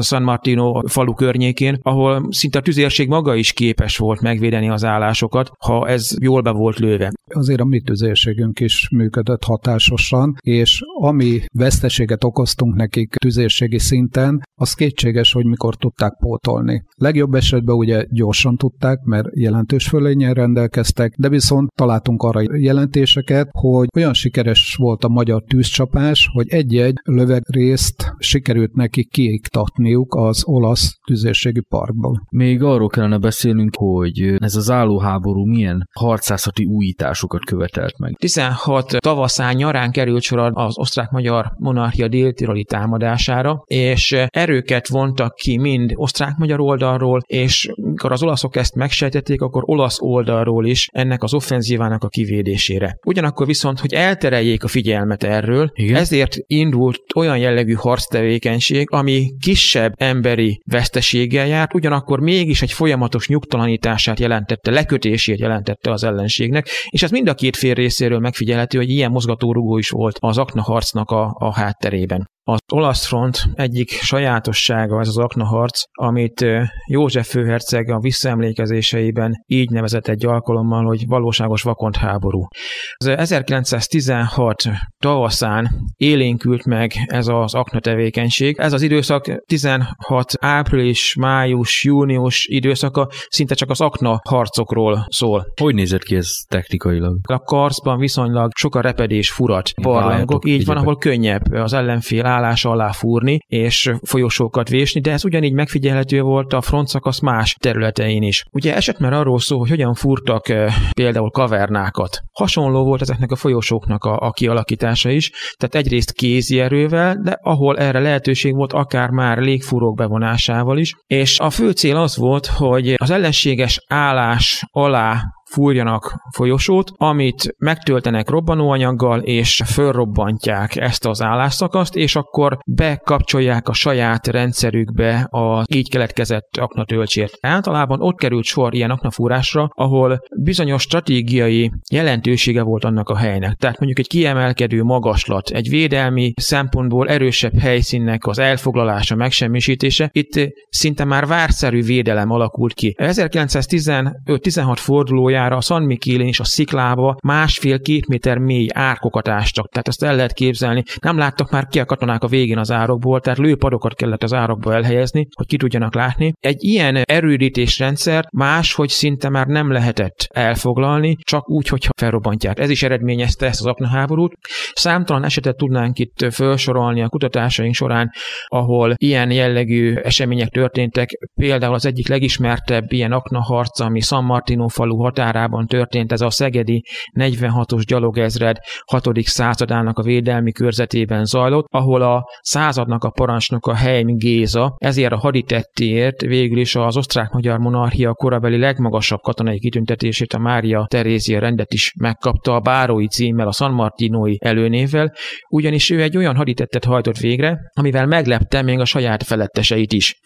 San Martino falu környékén, ahol szinte a tüzérség maga is képes volt megvédeni az állásokat, ha ez jól be volt lőve. Azért a mi tüzérségünk is működött hatásosan, és ami veszteséget okoztunk nekik tüzérségi szinten, az kétséges, hogy mikor tudták pótolni. Legjobb esetben ugye gyorsan tudták, mert jelentős fölénnyel rendelkeztek, de viszont találtunk arra jelentéseket, hogy olyan sikeres volt a magyar tűzcsapás, hogy egy-egy lövegrészt sikerült nekik kiiktatniuk az olasz tüzérségi parkból. Még arról kellene beszélnünk, hogy hogy ez az állóháború milyen harcászati újításokat követelt meg. 16 tavaszán nyarán került sor az osztrák-magyar monarchia déltiroli támadására, és erőket vontak ki mind osztrák-magyar oldalról, és amikor az olaszok ezt megsejtették, akkor olasz oldalról is ennek az offenzívának a kivédésére. Ugyanakkor viszont, hogy eltereljék a figyelmet erről, igen, ezért indult olyan jellegű harctevékenység, ami kisebb emberi veszteséggel járt, ugyanakkor mégis egy folyamatos nyugtalanítását jelentette, lekötését jelentette az ellenségnek, és ez mind a két fél részéről megfigyelhető, hogy ilyen mozgatórugó is volt az aknaharcnak a hátterében. Az olasz front egyik sajátossága ez az aknaharc, amit József főherceg a visszaemlékezéseiben így nevezett egy alkalommal, hogy valóságos vakondháború. Az 1916 tavaszán élénkült meg ez az akna tevékenység. Ez az időszak 16 április, május, június időszaka szinte csak az akna harcokról szól. Hogy nézett ki ez technikailag? A karcban viszonylag sok a repedés, furat, barlangok, így van, ahol könnyebb az ellenfél állás alá fúrni és folyosókat vésni, de ez ugyanígy megfigyelhető volt a frontszakasz más területein is. Ugye esett már arról szó, hogy hogyan fúrtak például kavernákat. Hasonló volt ezeknek a folyosóknak a kialakítása is, tehát egyrészt kézi erővel, de ahol erre lehetőség volt, akár már légfúrók bevonásával is, és a fő cél az volt, hogy az ellenséges állás alá fúrjanak folyosót, amit megtöltenek robbanóanyaggal, és fölrobbantják ezt az állásszakaszt, és akkor bekapcsolják a saját rendszerükbe az így keletkezett aknatölcsért. Általában ott került sor ilyen aknafúrásra, ahol bizonyos stratégiai jelentősége volt annak a helynek. Tehát mondjuk egy kiemelkedő magaslat, egy védelmi szempontból erősebb helyszínnek az elfoglalása, megsemmisítése, itt szinte már várszerű védelem alakult ki. 1915-16 fordulója a Szentmiklóson és a Sziklába 1,5-2 méter mély árkokat ástak, tehát ezt el lehet képzelni. Nem láttak már ki a katonák a végén az árokból, tehát lőpadokat kellett az árokba elhelyezni, hogy ki tudjanak látni. Egy ilyen erődítésrendszer máshogy szinte már nem lehetett elfoglalni, csak úgy, hogyha felrobbantják. Ez is eredményezte ezt az aknaháborút. Számtalan esetet tudnánk itt felsorolni a kutatásaink során, ahol ilyen jellegű események történtek. Például az egyik legismertebb ilyen aknaharc, ami San Martino falu határában történt, ez a szegedi 46-os gyalogezred 6. századának a védelmi körzetében zajlott, ahol a századnak a parancsnoka Heim Géza ezért a haditettéért végül is az osztrák-magyar monarchia korabeli legmagasabb katonai kitüntetését, a Mária Terézia rendet is megkapta a bárói címmel, a San Martinói előnévvel, ugyanis ő egy olyan haditettet hajtott végre, amivel meglepte még a saját feletteseit is.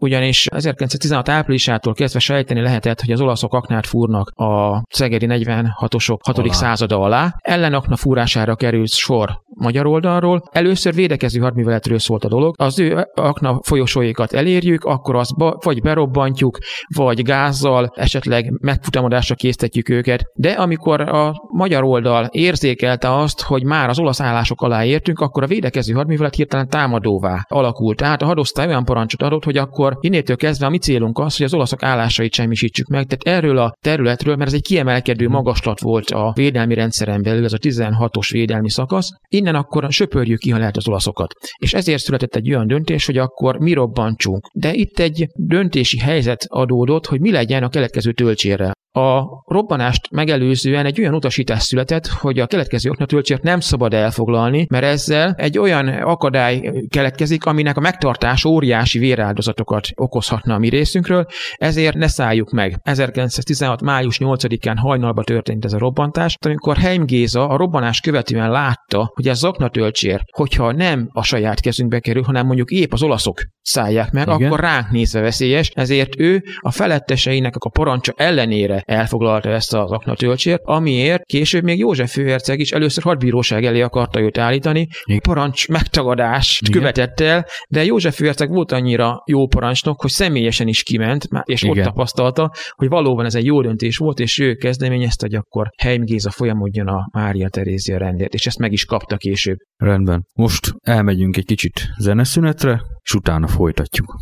Ugyanis 1916 áprilisától kezdve sejteni lehetett, hogy az olaszok aknát fúrnak a szegedi 46-osok 6. százada alá. Ellenakna fúrására került sor magyar oldalról. Először védekező hadműveletről szólt a dolog. Az ő akna folyosóikat elérjük, akkor azt vagy berobbantjuk, vagy gázzal, esetleg megfutamodásra késztetjük őket. De amikor a magyar oldal érzékelte azt, hogy már az olasz állások alá értünk, akkor a védekező hadművelet hirtelen támadóvá alakult. Tehát a hadosztály olyan parancsot adott, hogy akkor innétől kezdve a mi célunk az, hogy az olaszok állásait semmisítsük meg. Tehát erről a területről, mert ez egy kiemelkedő magaslat volt a védelmi rendszeren belül, ez a 16-os védelmi szakasz. Innen akkor söpörjük ki, ha lehet, az olaszokat. És ezért született egy olyan döntés, hogy akkor mi robbantsunk. De itt egy döntési helyzet adódott, hogy mi legyen a keletkező tölcsérrel. A robbanást megelőzően egy olyan utasítás született, hogy a keletkező aknatölcsért nem szabad elfoglalni, mert ezzel egy olyan akadály keletkezik, aminek a megtartás óriási véráldozatokat okozhatna a mi részünkről, ezért ne szálljuk meg. 1916. május 8-án hajnalba történt ez a robbantás, amikor Heim Géza a robbanás követően látta, hogy ez az aknatölcsér, hogyha nem a saját kezünkbe kerül, hanem mondjuk épp az olaszok szállják meg, igen, akkor ránk nézve veszélyes, ezért ő a feletteseinek a parancsa ellenére elfoglalta ezt az aknatölcsért, amiért később még József főherceg is először hadbíróság elé akarta őt állítani. Igen. Parancs megtagadást követett el, de József főherceg volt annyira jó parancsnok, hogy személyesen is kiment, és igen, ott tapasztalta, hogy valóban ez egy jó döntés volt, és ő kezdeményezte, hogy akkor Heim Géza folyamodjon a Mária Terézia rendért, és ezt meg is kapta később. Rendben. Most elmegyünk egy kicsit zeneszünetre, és utána folytatjuk.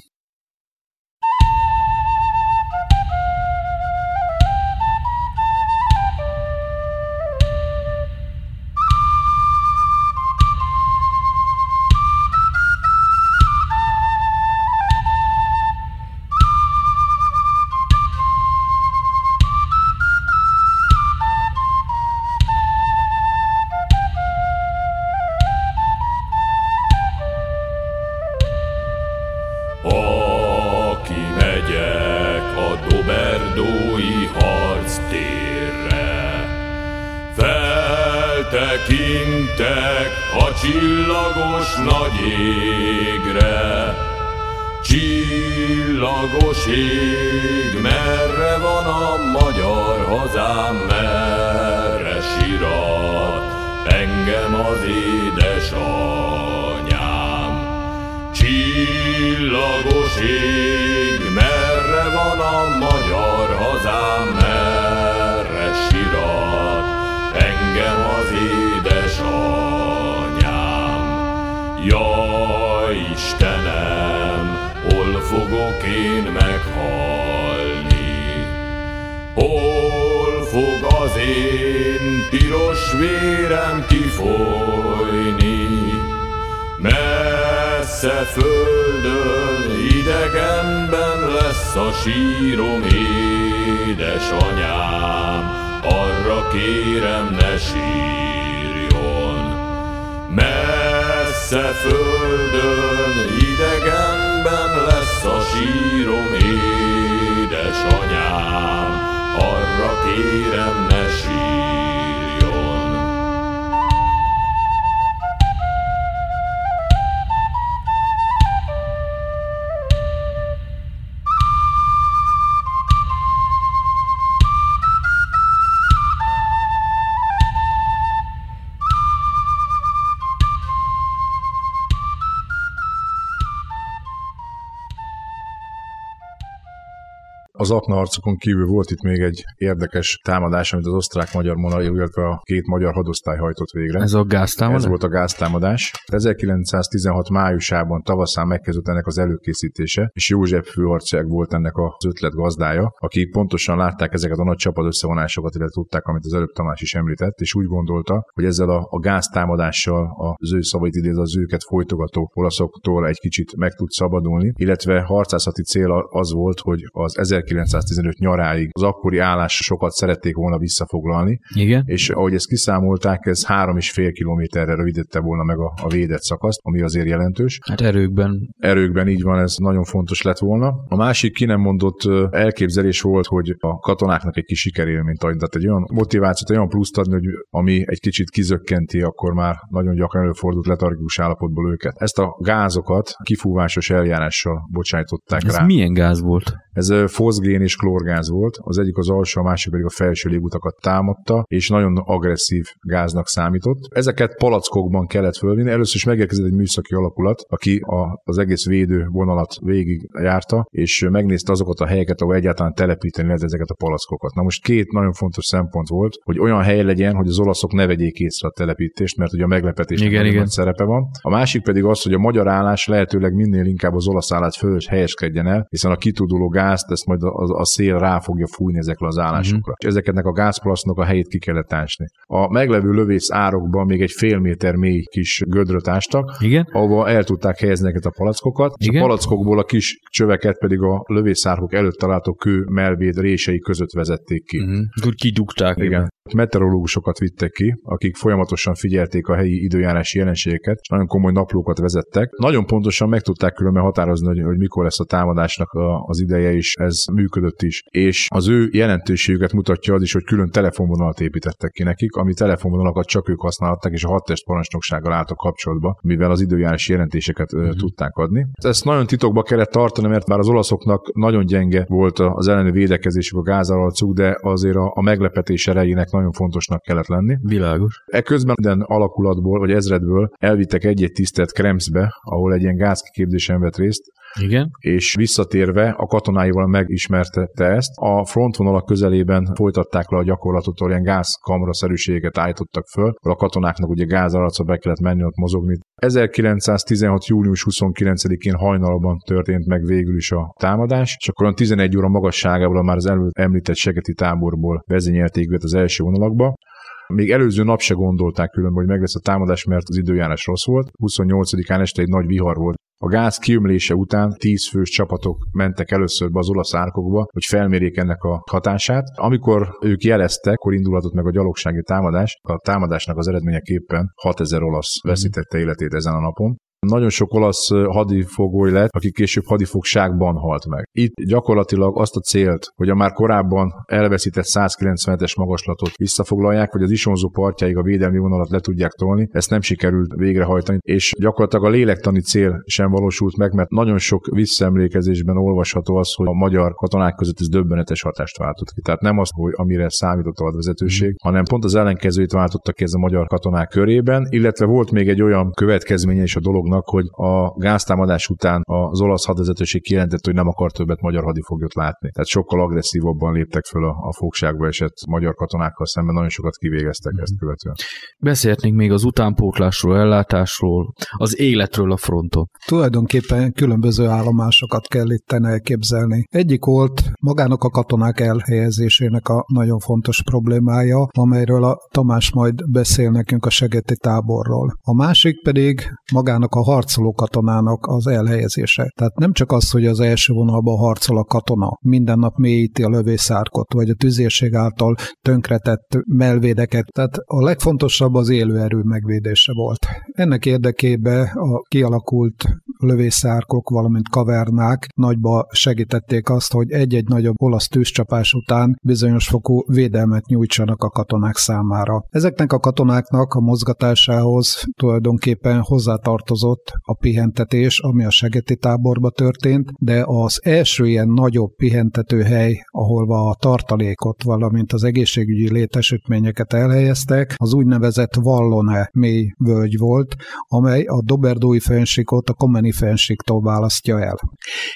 feltekintek a csillagos nagy égre. Csillagos ég, merre van a magyar hazám, merre sirat engem az édesanyám. Csillagos ég, merre van a magyar hazám, merre sirat engem az édesanyám. Jaj Istenem, hol fogok én meghalni? Hol fog az én piros vérem kifolyni? Messze földön, idegenben lesz a sírom, édesanyám, arra kérem, ne sírjon. Messze földön, idegenben lesz a sírom, édesanyám, arra kérem, ne sírjon. Az aknaharcokon kívül volt itt még egy érdekes támadás, amit az osztrák-magyar monarchia, illetve a két magyar hadosztály hajtott végre. Ez a gáztámadás? Ez volt a gáztámadás. 1916 májusában tavaszán megkezdődött ennek az előkészítése, és József főherceg volt ennek az ötlet gazdája, aki pontosan látták ezeket a nagy csapat összevonásokat, illetve tudták, amit az előbb Tamás is említett, és úgy gondolta, hogy ezzel a gáztámadással az ő szavait idéz az őket folytogató olaszoktól egy kicsit meg tud szabadulni, illetve harcászati cél az volt, hogy az 1915 nyaráig az akkori állásokat szerették volna visszafoglalni. Igen. És ahogy ezt kiszámolták, ez 3,5 kilométerre rövidítette volna meg a védett szakaszt, ami azért jelentős. Hát erőkben. Erőkben, így van, ez nagyon fontos lett volna. A másik ki nem mondott elképzelés volt, hogy a katonáknak egy kis sikerélményt adni, tehát egy olyan motivációt, egy olyan pluszt adni, hogy ami egy kicsit kizökkenti, akkor már nagyon gyakran előfordult letargikus állapotból őket. Ezt a gázokat kifúvásos eljárással bocsájtották ez rá. Ez milyen gáz volt? Ez foszgén és klórgáz volt, az egyik az alsó, a másik pedig a felső légutakat támadta, és nagyon agresszív gáznak számított. Ezeket palackokban kellett fölvinni, először is megérkezett egy műszaki alakulat, aki az egész védő vonalat végig járta, és megnézte azokat a helyeket, ahol egyáltalán telepíteni lehet ezeket a palackokat. Na most két nagyon fontos szempont volt, hogy olyan hely legyen, hogy az olaszok ne vegyék észre a telepítést, mert ugye a meglepetésnek nagy szerepe van. A másik pedig az, hogy a magyar állás lehetőleg minél inkább az olasz állás fölött helyeskedjen el, hiszen a kituduló gázt ezt majd a szél rá fogja fújni ezekre az állásokra. És ezeknek a gázpalasznak a helyét ki kellett ásni. A meglevő lövész árokban még egy 1,5 méter mély kis gödröt ástak, ahova el tudták helyezni ezeket a palackokat, és a palackokból a kis csöveket pedig a lövészárkok előtt található kő melvéd rései között vezették ki. Úgy kidugták. Igen. Meteorológusokat vittek ki, akik folyamatosan figyelték a helyi időjárási jelenségeket, és nagyon komoly naplókat vezettek. Nagyon pontosan meg tudták különben határozni, hogy mikor lesz a támadásnak az ideje, és ez működött is. És az ő jelentőségüket mutatja az is, hogy külön telefonvonalat építettek ki nekik, ami telefonvonalakat csak ők használhatták, és a hadtest parancsnoksággal álltak kapcsolatba, mivel az időjárási jelentéseket tudták adni. Ezt nagyon titokba kellett tartani, mert már az olaszoknak nagyon gyenge volt az elleni védekezésük, a gázáralcuk, de azért a meglepetés erejének nagyon fontosnak kellett lenni. Világos. Eközben minden alakulatból, vagy ezredből elvittek egy-egy tisztet Kremszbe, ahol egy ilyen gázkiképzésen vett részt. Igen. És visszatérve a katonáival megismertette ezt. A frontvonalak közelében folytatták le a gyakorlatot, ahol ilyen gázkamraszerűségeket állítottak föl, ahol a katonáknak ugye gázaracra be kellett menni, ott mozogni. 1916. június 29-én hajnalban történt meg végül is a támadás, és akkor a 11 óra magasságából már az előtt említett segeti táborból vezényelték őt az első vonalakba. Még előző nap se gondolták különben, hogy meg lesz a támadás, mert az időjárás rossz volt. 28-án este egy nagy vihar volt. A gáz kiömlése után 10 fős csapatok mentek először be az olasz árkokba, hogy felmérjék ennek a hatását. Amikor ők jeleztek, akkor indulhatott meg a gyalogsági támadás. A támadásnak az eredményeképpen 6000 olasz veszítette életét ezen a napon. Nagyon sok olasz hadifogoly lett, aki később hadifogságban halt meg. Itt gyakorlatilag azt a célt, hogy a már korábban elveszített 190-es magaslatot visszafoglalják, vagy az Isonzó partjáig a védelmi vonalat le tudják tolni, ezt nem sikerült végrehajtani, és gyakorlatilag a lélektani cél sem valósult meg, mert nagyon sok visszaemlékezésben olvasható az, hogy a magyar katonák között ez döbbenetes hatást váltott ki. Tehát nem az, hogy amire számított a hadvezetőség, hanem pont az ellenkezőjét váltottak ki ez a magyar katonák körében, illetve volt még egy olyan következménye is a dolognak, hogy a gáztámadás után az olasz hadvezetőség kijelentette, hogy nem akar többet magyar hadifoglyot látni. Tehát sokkal agresszívabban léptek föl a fogságba esett magyar katonákkal szemben, nagyon sokat kivégeztek ezt követően. Beszélhetnénk még az utánpótlásról, ellátásról, az életről a fronton. Tulajdonképpen különböző állomásokat kell itten elképzelni. Egyik volt magának a katonák elhelyezésének a nagyon fontos problémája, amelyről a Tamás majd beszél nekünk a segéti táborról. A másik pedig magának a harcoló katonának az elhelyezése. Tehát nem csak az, hogy az első vonalban harcol a katona, minden nap mélyíti a lövészárkot, vagy a tüzérség által tönkretett mellvédeket. Tehát a legfontosabb az élőerő megvédése volt. Ennek érdekében a kialakult lövészárkok, valamint kavernák nagyba segítették azt, hogy egy-egy nagyobb olasz tűzcsapás után bizonyos fokú védelmet nyújtsanak a katonák számára. Ezeknek a katonáknak a mozgatásához tulajdonképpen hozzátartozott a pihentetés, ami a segéti táborba történt, de az első ilyen nagyobb pihentetőhely, ahol a tartalékot, valamint az egészségügyi létesítményeket elhelyeztek, az úgynevezett Vallone mély völgy volt, amely a Doberdói-fennsíkot a Komeni-fennsíktól választja el.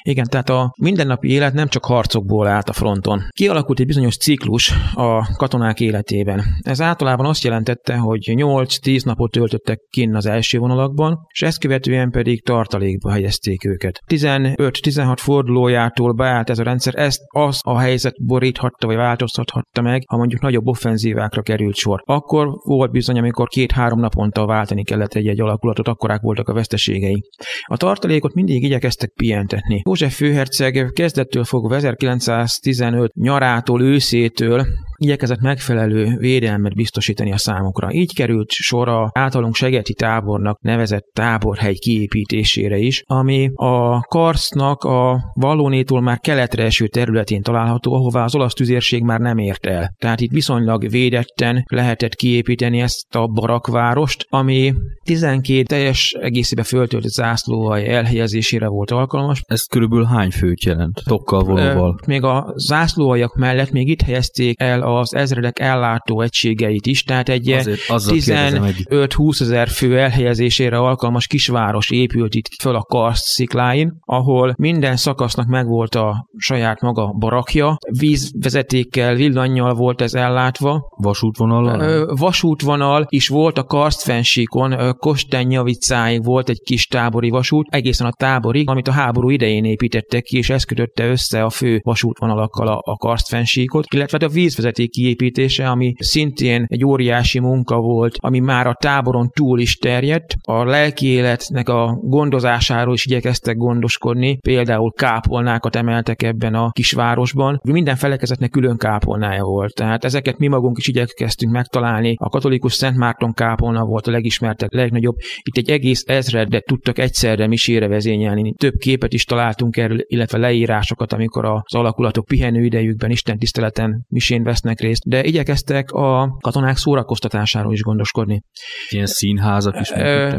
Igen, tehát a mindennapi élet nem csak harcokból állt a fronton. Kialakult egy bizonyos ciklus a katonák életében. Ez általában azt jelentette, hogy 8-10 napot töltöttek kinn az első vonalakban, és ezt követően pedig tartalékba helyezték őket. 15-16 fordulójától beállt ez a rendszer, ezt az a helyzet boríthatta vagy változtathatta meg, ha mondjuk nagyobb offenzívákra került sor. Akkor volt bizony, amikor 2-3 naponta váltani kellett egy-egy alakulatot, akkorák voltak a veszteségei. A tartalékot mindig igyekeztek pihentetni. József főherceg kezdettől fogva 1915 nyarától, őszétől igyekezett megfelelő védelmet biztosítani a számukra. Így került sor az általunk segédi tábornak nevezett táborhely kiépítésére is, ami a Karsznak a Vallonétól már keletre eső területén található, ahová az olasz tüzérség már nem ért el. Tehát itt viszonylag védetten lehetett kiépíteni ezt a barakvárost, ami 12 teljes egészébe föltöltött zászlóhaj elhelyezésére volt alkalmas. Ez körülbelül hány főt jelent? Tokkal valóval. Még a zászlóhajak mellett még itt helyezték el az ezredek ellátó egységeit is, tehát egy 15-20 ezer fő elhelyezésére alkalmas kisváros épült itt föl a Karsz szikláin, ahol minden szakasznak megvolt a saját maga barakja, vízvezetékkel, villannyal volt ez ellátva. Vasútvonal? Vasútvonal is volt a Karsz-fennsíkon, Kostenjavicáig volt egy kis tábori vasút, egészen a táborig, amit a háború idején építettek ki, és ez kötötte össze a fő vasútvonalakkal a Karsz-fennsíkot, illetve a vízvezetékkel kiépítése, ami szintén egy óriási munka volt, ami már a táboron túl is terjedt. A lelki életnek a gondozásáról is igyekeztek gondoskodni, például kápolnákat emeltek ebben a kisvárosban. Minden felekezetnek külön kápolnája volt, tehát ezeket mi magunk is igyekeztünk megtalálni. A katolikus Szent Márton kápolna volt a legismertebb, legnagyobb. Itt egy egész ezredet tudtak egyszerre misére vezényelni. Több képet is találtunk erről, illetve leírásokat, amikor az alakulatok pihenőidejükben istentiszteleten misén vesznek részt, de igyekeztek a katonák szórakoztatásáról is gondoskodni. Ilyen színházak is.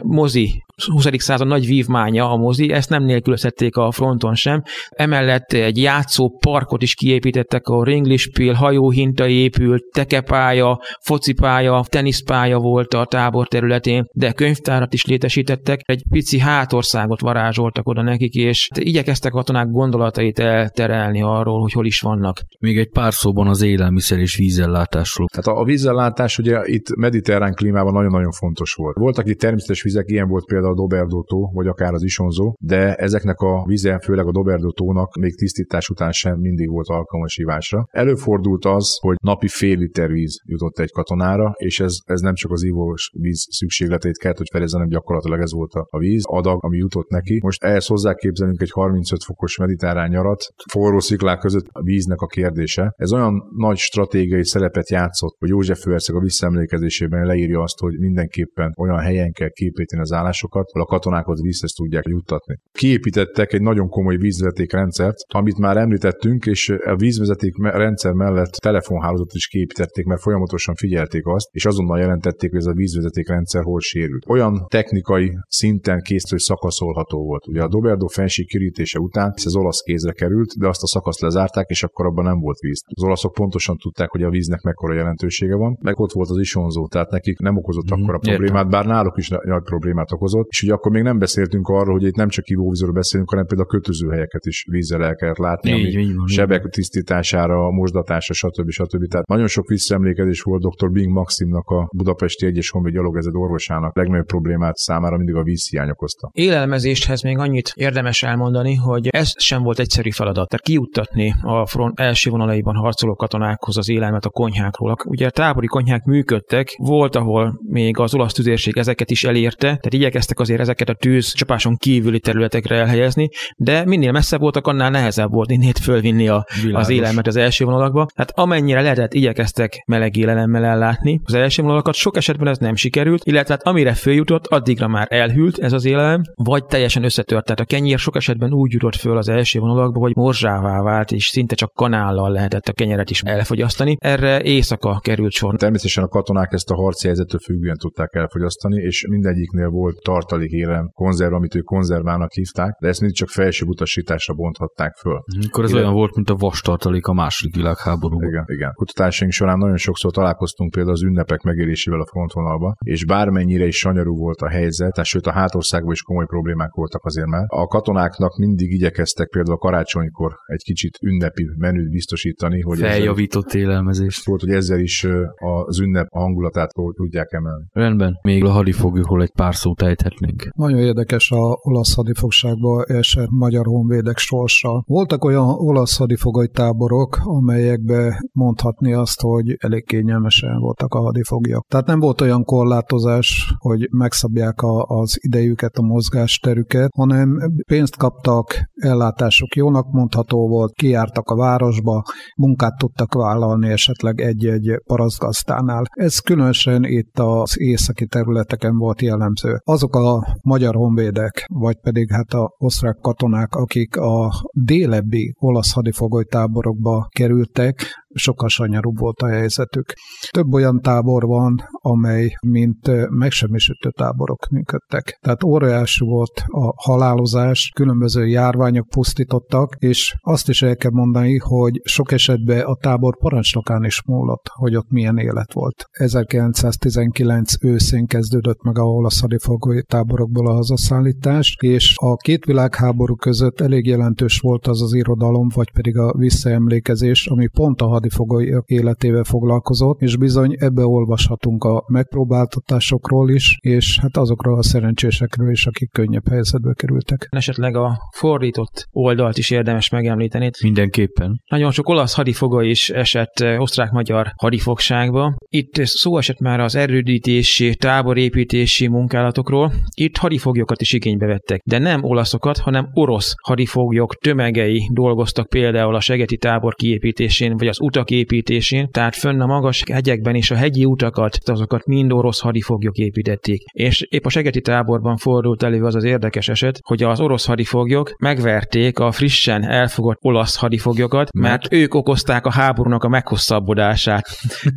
Mozi. 20. század nagy vívmánya a mozi, ezt nem nélkülözhették a fronton sem. Emellett egy játszó parkot is kiépítettek, a Ringlispiel, hajóhinta épült, tekepálya, focipálya, teniszpálya volt a tábor területén, de könyvtárat is létesítettek. Egy pici hátországot varázsoltak oda nekik, és igyekeztek a katonák gondolatait elterelni arról, hogy hol is vannak. Még egy pár szóban az élelmiszer és vízellátásról. Tehát a vízellátás ugye itt mediterrán klímában nagyon-nagyon fontos volt. Voltak itt természetes vizek, ilyen volt például a Doberdó-tó, vagy akár az Isonzó, de ezeknek a vize, főleg a Doberdó-tónak még tisztítás után sem mindig volt alkalmas ivásra. Előfordult az, hogy napi fél liter víz jutott egy katonára, és ez nem csak az ivós víz szükségletét kellett, hogy fedezze, hanem gyakorlatilag ez volt a víz adag, ami jutott neki. Most ehhez hozzáképzelünk egy 35 fokos mediterrán nyarat, forró sziklák között a víznek a kérdése. Ez olyan nagy stratégiai szerepet játszott, hogy József Főherceg a visszaemlékezésében leírja azt, hogy mindenképpen olyan helyen kell kiépíteni az állásokat, ahol a katonákhoz vízhez tudják juttatni. Kiépítettek egy nagyon komoly vízvezetékrendszert, amit már említettünk, és a vízvezetékrendszer mellett telefonhálózatot is kiépítették, mert folyamatosan figyelték azt, és azonnal jelentették, hogy ez a vízvezetékrendszer hol sérült. Olyan technikai szinten készülő szakaszolható volt. Ugye a Doberdo-fennsík kiürítése után ez olasz kézre került, de azt a szakaszt lezárták, és akkor abban nem volt víz. Az olaszok pontosan tudták, hogy a víznek mekkora jelentősége van, meg ott volt az isonzó, tehát nekik nem okozott akkora problémát, bár náluk is nagy problémát okozott. És ugye akkor még nem beszéltünk arról, hogy itt nem csak ivóvízről beszélünk, hanem például a kötözőhelyeket is vízzel el kellett látni, ami sebek tisztítására, mosdatása, stb. Stb. Tehát nagyon sok visszaemlékezés volt dr. Bing Maximnak, a Budapesti Egyes Honvéd Gyalogezred orvosának legnagyobb problémát számára mindig a vízhiány okozta. Élelmezéshez még annyit érdemes elmondani, hogy ez sem volt egyszerű feladat. Tehát kijuttatni a front első vonalaiban harcoló katonákhoz az élelmet a konyhákról. Ugye a tábori konyhák működtek, volt, ahol még az olasz tüzérség ezeket is elérte, tehát igyekeztek azért ezeket a tűzcsapáson kívüli területekre elhelyezni, de minél messzebb voltak, annál nehezebb volt innét fölvinni az élelmet az első vonalakba. Hát amennyire lehetett, igyekeztek meleg élelemmel ellátni az első vonalakat, sok esetben ez nem sikerült, illetve hát amire följutott, addigra már elhűlt ez az élelem, vagy teljesen összetört. Tehát a kenyér sok esetben úgy jutott föl az első vonalakba, hogy morzsává vált, és szinte csak kanállal lehetett a kenyeret is elfogyasztani. Erre éjszaka került sor. Természetesen a katonák ezt a harci helyzettől függően tudták elfogyasztani, és mindegyiknél volt tartalék élelem, konzerv, amit ők konzervának hívták, de ezt mind csak felsőbb utasításra bonthatták föl. Akkor ez olyan volt, mint a vastartalék a II. Világháborúban. Igen, igen. Kutatásaink során nagyon sokszor találkoztunk például az ünnepek megélésével a frontvonalba, és bármennyire is sanyarú volt a helyzet, tehát sőt a hátországban is komoly problémák voltak azért már. A katonáknak mindig igyekeztek például karácsonykor egy kicsit ünnepi menüt biztosítani, hogy feljavított élelmezés volt, hogy ezzel is az ünnep hangulatát tudják emelni. Rendben, még a hadifoglyokról egy pár szót ejthetnénk. Nagyon érdekes a olasz hadifogságba esett magyar honvédek sorsa. Voltak olyan olasz hadifogoly táborok, amelyekbe mondhatni azt, hogy elég kényelmesen voltak a hadifoglyok. Tehát nem volt olyan korlátozás, hogy megszabják az idejüket, a mozgásterüket, hanem pénzt kaptak, ellátásuk jónak mondható volt, kijártak a városba, munkát tudtak vállalni esetleg egy-egy parasztgazdánál. Ez különösen itt az északi területeken volt jellemző. Azok a magyar honvédek, vagy pedig hát a osztrák katonák, akik a délebbi olasz hadifogolytáborokba kerültek, sokkal sanyarúbb volt a helyzetük. Több olyan tábor van, amely mint megsemmisítő táborok működtek. Tehát óriási volt a halálozás, különböző járványok pusztítottak, és azt is el kell mondani, hogy sok esetben a tábor parancsnokán is múlott, hogy ott milyen élet volt. 1919 őszén kezdődött meg a olasz hadifogoly táborokból a hazaszállítás, és a két világháború között elég jelentős volt az az irodalom, vagy pedig a visszaemlékezés, ami pont a hadifogolyok életével foglalkozott, és bizony ebbe olvashatunk a megpróbáltatásokról is, és hát azokról a szerencsésekről is, akik könnyebb helyzetbe kerültek. Esetleg a fordított oldalt is érdemes megemlíteni. Mindenképpen. Nagyon sok olasz hadifogoly is esett osztrák-magyar hadifogságba. Itt szó esett már az erődítési, táborépítési munkálatokról. Itt hadifoglyokat is igénybe vettek, de nem olaszokat, hanem orosz hadifoglyok tömegei dolgoztak például a segeti tábor kiépítésén, vagy az utak építésén, tehát fönn a magas hegyekben és a hegyi utakat, azokat mind orosz hadifoglyok építették. És épp a segeti táborban fordult elő az az érdekes eset, hogy az orosz hadifoglyok megverték a frissen elfogott olasz hadifoglyokat, mert ők okozták a háborúnak a meghosszabbodását.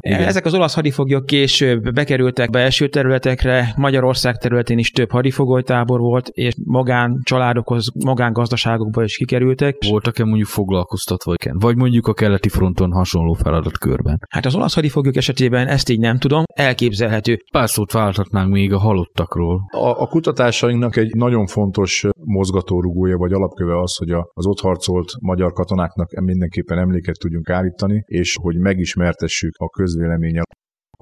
Ezek az olasz hadifoglyok később bekerültek belső területekre, Magyarország területén is több hadifogolytábor volt, és magán családokhoz, magán gazdaságokba is kikerültek. Voltak-e mondjuk foglalkoztatva, vagy mondjuk a keleti fronton hasonló feladatkörben? Hát az olasz hadifoglyok esetében ezt így nem tudom, elképzelhető. Pár szót válthatnánk még a halottakról. A kutatásainknak egy nagyon fontos mozgatórugója vagy alapköve az, hogy az ott harcolt magyar katonáknak mindenképpen emléket tudjunk állítani, és hogy megismertessük a közvéleménnyel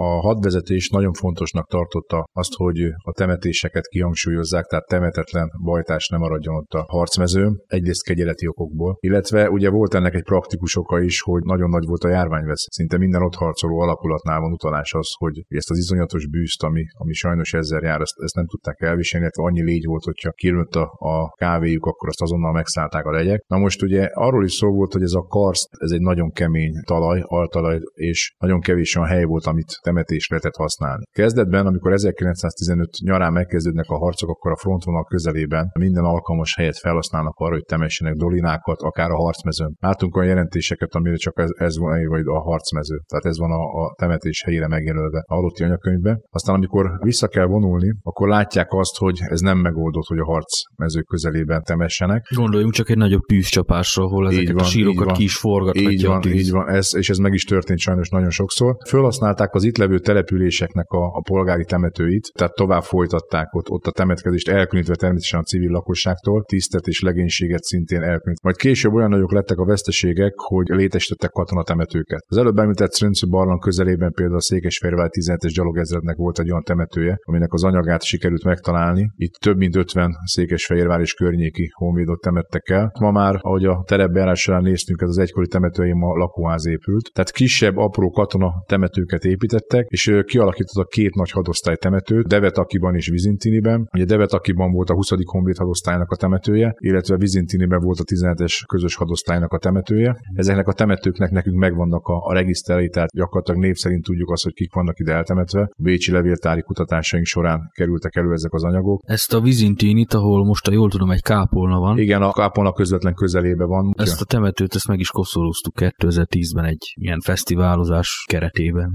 A hadvezetés nagyon fontosnak tartotta azt, hogy a temetéseket kihangsúlyozzák, tehát temetetlen bajtárs nem maradjon ott a harcmezőn, egyrészt kegyeleti okokból. Illetve ugye volt ennek egy praktikus oka is, hogy nagyon nagy volt a járványveszély. Szinte minden ott harcoló alakulatnál van utalás az, hogy ezt az iszonyatos bűzt, ami sajnos ezzel jár, ezt nem tudták elviselni, illetve annyi légy volt, hogyha kirőtt a kávéjuk, akkor azt azonnal megszállták a legyek. Na most ugye arról is szó volt, hogy ez a karszt, ez egy nagyon kemény talaj, altalaj, és nagyon kevés olyan hely volt, amit temetésre lehetett használni. Kezdetben, amikor 1915 nyarán megkezdődnek a harcok, akkor a frontvonal közelében minden alkalmas helyet felhasználnak arra, hogy temessenek dolinákat, akár a harcmezőn. Látunk olyan jelentéseket, amire csak ez van, vagy a harcmező. Tehát ez van a temetés helyére megjelölve a halotti anyakönyvben. Aztán, amikor vissza kell vonulni, akkor látják azt, hogy ez nem megoldott, hogy a harcmező közelében temessenek. Gondoljunk csak egy nagyobb tűzcsapásra, ahol ezeket van, a sírokat ki is forgatnak. Így van, és ez meg is történt sajnos nagyon sokszor. Fölhasználták az itt levő településeknek a polgári temetőit, tehát tovább folytatták ott a temetkezést, elkülönítve természetesen a civil lakosságtól, tisztet és legénységet szintén elkülönítve. Majd később olyan nagyok lettek a veszteségek, hogy létesítettek katonatemetőket. Az előbb említett Strömsö barlang közelében például a Székesfehérvári 17-es gyalogezrednek volt egy olyan temetője, aminek az anyagát sikerült megtalálni. Itt több mint 50 Székesfehérvár és környéki honvédot temettek el. Ma már, ahogy a terepjárás során néztünk, ez az egykori temetője ma lakóház épült. Tehát kisebb, apró katona temetőket épített, és kialakítottak két nagy hadosztály temetőt, Devetakiban és Vizintiniben. Ugye Devetakiban volt a 20. honvéd hadosztálynak a temetője, illetve Vizintiniben volt a 17-es közös hadosztálynak a temetője. Ezeknek a temetőknek nekünk megvannak a regiszterei, tehát gyakorlatilag név szerint tudjuk azt, hogy kik vannak ide eltemetve. A bécsi levéltári kutatásaink során kerültek elő ezek az anyagok. Ezt a Vizintinit, ahol most, ha jól tudom, egy kápolna van. Igen, a kápolna közvetlen közelébe van. Ezt a temetőt meg is koszorúztuk 2010-ben egy ilyen fesztiválozás keretében.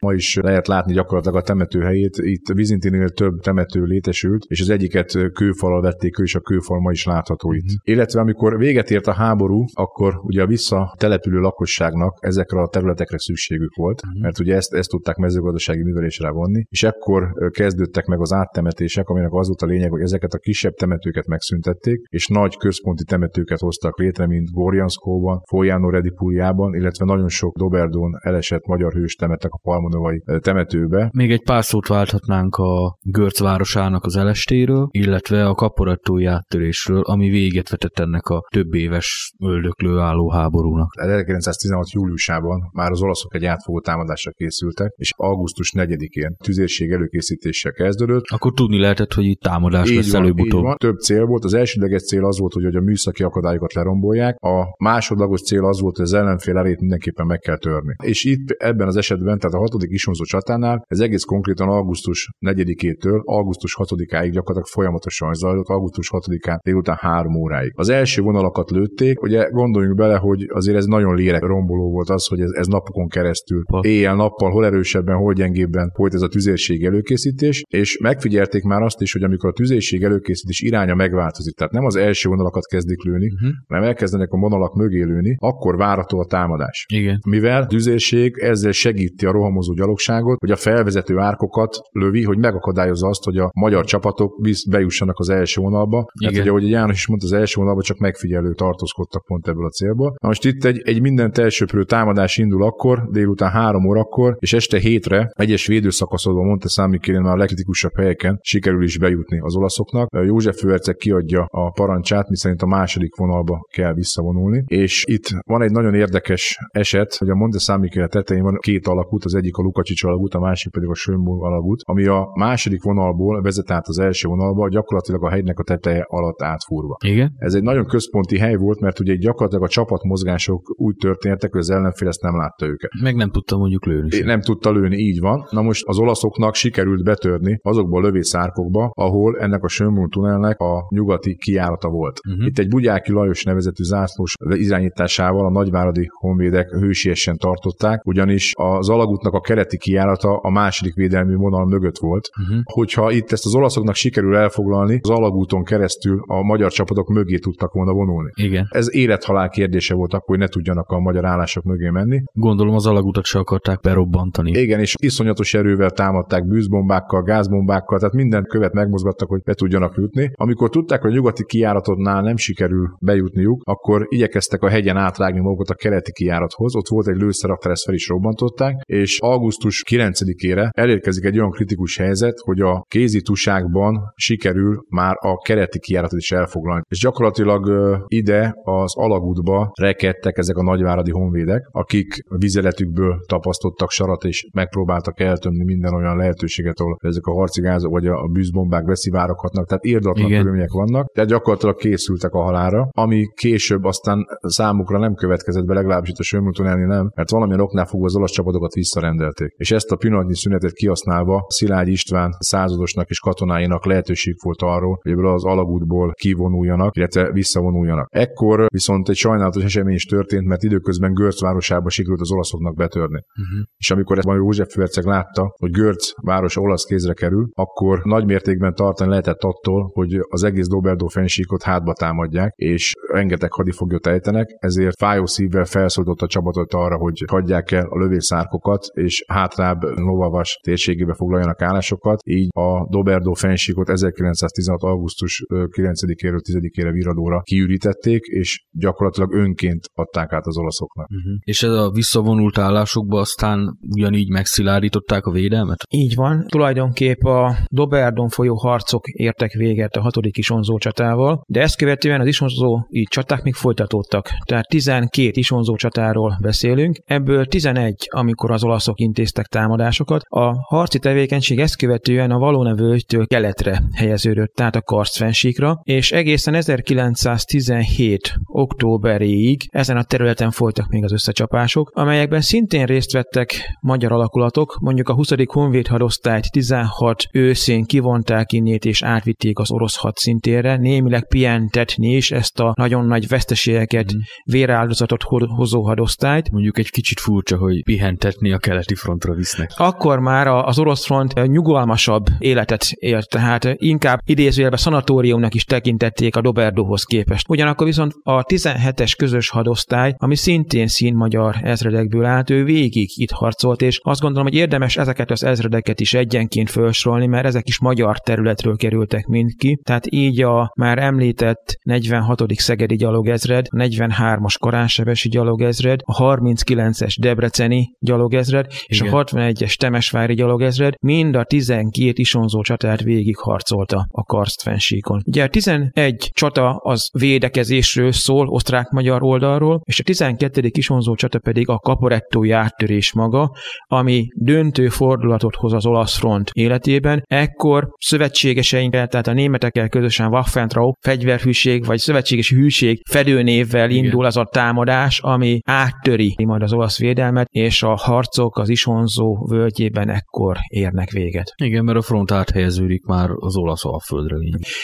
Ma is lehet látni gyakorlatilag a temetőhelyét. Itt Vizintinél több temető létesült, és az egyiket kőfallal vették, és a kőfal ma is látható itt. Illetve amikor véget ért a háború, akkor ugye a visszatelepülő lakosságnak ezekre a területekre szükségük volt, mert ugye ezt tudták mezőgazdasági művelésre vonni, és ekkor kezdődtek meg az áttemetések, aminek az volt a lényeg, hogy ezeket a kisebb temetőket megszüntették, és nagy központi temetőket hoztak létre, mint Gorjanszkóban, Foljánóredipuljában, illetve nagyon sok Doberdón elesett magyar hős temettek a Palmonovai temetőbe. Még egy pár szót válthatnánk a Görc városának az elestéről, illetve a kaporattói áttörésről, ami véget vetett ennek a több éves öldöklő álló háborúnak. 1916. júliusában már az olaszok egy átfogó támadásra készültek, és augusztus 4-én tüzérség előkészítése kezdődött. Akkor tudni lehetett, hogy itt támadás lesz előbb-utóbb. Több cél volt. Az elsődleges cél az volt, hogy a műszaki akadályokat lerombolják, a másodlagos cél az volt, hogy az ellenfél erejét mindenképpen meg kell törni. És itt ebben az esetben, tehát a 6. Isonzó csatánál, ez egész konkrétan augusztus 4-től augusztus 6-áig gyakorlatilag folyamatosan zajlott, augusztus 6-án délután 3 óráig. Az első vonalakat lőtték, ugye gondoljunk bele, hogy azért ez nagyon lélek-romboló volt az, hogy ez napokon keresztül, éjjel-nappal, hol erősebben, hol gyengébben folyt ez a tüzérség előkészítés, és megfigyelték már azt is, hogy amikor a tüzérség előkészítés iránya megváltozik, tehát nem az első vonalakat kezdik lőni, hanem elkezdenek a vonalak mögé lőni, akkor várható a támadás. Igen. Mivel a tüzérség ezzel segíti a rohamozó gyalogságot, hogy a felvezető árkokat lövi, hogy megakadályozza azt, hogy a magyar csapatok bejussanak az első vonalba. Hát ugye, ahogy János is mondta, az első vonalba csak megfigyelők tartózkodtak pont ebből a célból. Na most itt egy mindent elsöprő támadás indul akkor, délután 3 órakor, és este 7-re egyes védőszakaszodban Montesamikélen már a legkritikusabb helyeken sikerül is bejutni az olaszoknak. József főherceg kiadja a parancsát, miszerint a második vonalba kell visszavonulni. És itt van egy nagyon érdekes eset, hogy a Montesamikéle tetején van két alagút, az egyik a Lukacsics alagút, a másik pedig a Schönburg alagút, ami a második vonalból vezet át az első vonalba, gyakorlatilag a hegynek a teteje alatt átfúrva. Igen. Ez egy nagyon központi hely volt, mert ugye gyakorlatilag a csapatmozgások úgy történtek, hogy az ellenfél ezt nem látta őket. Meg nem tudta mondjuk lőni. Nem tudta lőni, így van. Na most az olaszoknak sikerült betörni azokba a lövészárkokba, ahol ennek a Schönburg tunnelnek a nyugati kijárata volt. Itt egy Bugyáki Lajos nevezetű zászlós irányításával a nagyváradi honvédek hősiesen tartották, ugyanis az alagútnak a keleti kijárata a második védelmi vonal mögött volt. Hogyha itt ezt az olaszoknak sikerül elfoglalni, az alagúton keresztül a magyar csapatok mögé tudtak volna vonulni. Igen. Ez élethalál kérdése volt akkor, hogy ne tudjanak a magyar állások mögé menni. Gondolom az alagútat se akarták berobbantani. Igen, és iszonyatos erővel támadták, bűzbombákkal, gázbombákkal, tehát minden követ megmozgattak, hogy be tudjanak jutni. Amikor tudták, hogy a nyugati kijáratodnál nem sikerül bejutniuk, akkor igyekeztek a hegyen átrágni magukat a keleti kijárathoz. Ott volt egy lőszerakter, ezt fel is robbantották, és augusztus 9-ére elérkezik egy olyan kritikus helyzet, hogy a kézituságban sikerül már a kereti kijáratot is elfoglalni. És gyakorlatilag ide az alagútba rekedtek ezek a nagyváradi honvédek, akik vizeletükből tapasztottak sarat és megpróbáltak eltömni minden olyan lehetőséget, ahol ezek a harci gázok vagy a bűzbombák beszivároghatnak, tehát irdatlan körülmények vannak, tehát gyakorlatilag készültek a halálra, ami később aztán számukra nem következett be, legalábbis itt a Sörmúltonálni nem, mert valamilyen oknál fogva az olasz csapatokat visszarendelték. És ezt a pillanatnyi szünetet kihasználva Szilágy István századosnak és katonáinak lehetőség volt arról, hogy ebből az alagútból kivonuljanak, illetve visszavonuljanak. Ekkor viszont egy sajnálatos esemény is történt, mert időközben Görc városába sikerült az olaszoknak betörni. És amikor ezt majd József Főherceg látta, hogy Görc városa olasz kézre kerül, akkor nagy mértékben tartani lehetett attól, hogy az egész Doberdo-fennsíkot hátba támadják, és rengeteg hadifoglyot ejtenek, ezért fájó szívvel felszólította a csapatot arra, hogy hagyják el a lövészárkokat, és hátrább Novavas térségébe foglaljanak állásokat. Így a Doberdo-fennsíkot 1916. augusztus 9-éről 10-ére Viradóra kiürítették, és gyakorlatilag önként adták át az olaszoknak. És ez a visszavonult állásokba aztán ugyanígy megszilárdították a védelmet? Így van. Tulajdonképp a Doberdon folyó harcok értek véget a 6. isonzó csatával, de ezt követően az isonzói csaták még folytatódtak. Tehát 12 isonzó csatáról beszélünk, ebből 11, amikor az olaszok intéztek támadásokat. A harci tevékenység ezt követően a Valónevölgytől keletre helyeződött, tehát a Karsztfennsíkra, és egészen 1917. októberéig ezen a területen folytak még az összecsapások, amelyekben szintén részt vettek magyar alakulatok, mondjuk a 20. honvédhadosztályt 16 őszén kivonták innét és átvitték az orosz hadszintérre, némileg pihentetni is ezt a nagyon nagy veszteségeket, véráldozatot hozó hadosztályt. Mondjuk egy kicsit furcsa, hogy pihentetni a keleti frontra visznek. Akkor már az orosz front nyugalmasabb életet élt, tehát inkább idézőjelben szanatóriumnak is tekintették a Doberdohoz képest. Ugyanakkor viszont a 17-es közös hadosztály, ami szintén színmagyar ezredekből állt, ő végig itt harcolt, és azt gondolom, hogy érdemes ezeket az ezredeket is egyenként felsorolni, mert ezek is magyar területről kerültek mind ki. Tehát így a már említett 46. szegedi gyalogezred, a 43-as karánsebesi gyalogezred, a 39-es debreceni gyalogezred és a 61-es temesvári gyalogezred mind a 12 isonzó csatát végig harcolta a Karsztfennsíkon. Ugye a 11 csata az védekezésről szól, osztrák-magyar oldalról, és a 12. isonzó csata pedig a Caporettói áttörés maga, ami döntő fordulatot hoz az olasz front életében. Ekkor szövetségeseinkkel, tehát a németekkel közösen Waffentrau, fegyverhűség vagy szövetséges hűség fedőnévvel indul az a támadás, ami áttöri majd az olasz védelmet, és a harcok az isonzó völgyében ekkor érnek véget. Igen, mert a front áthelyeződik már az olasz alföldre.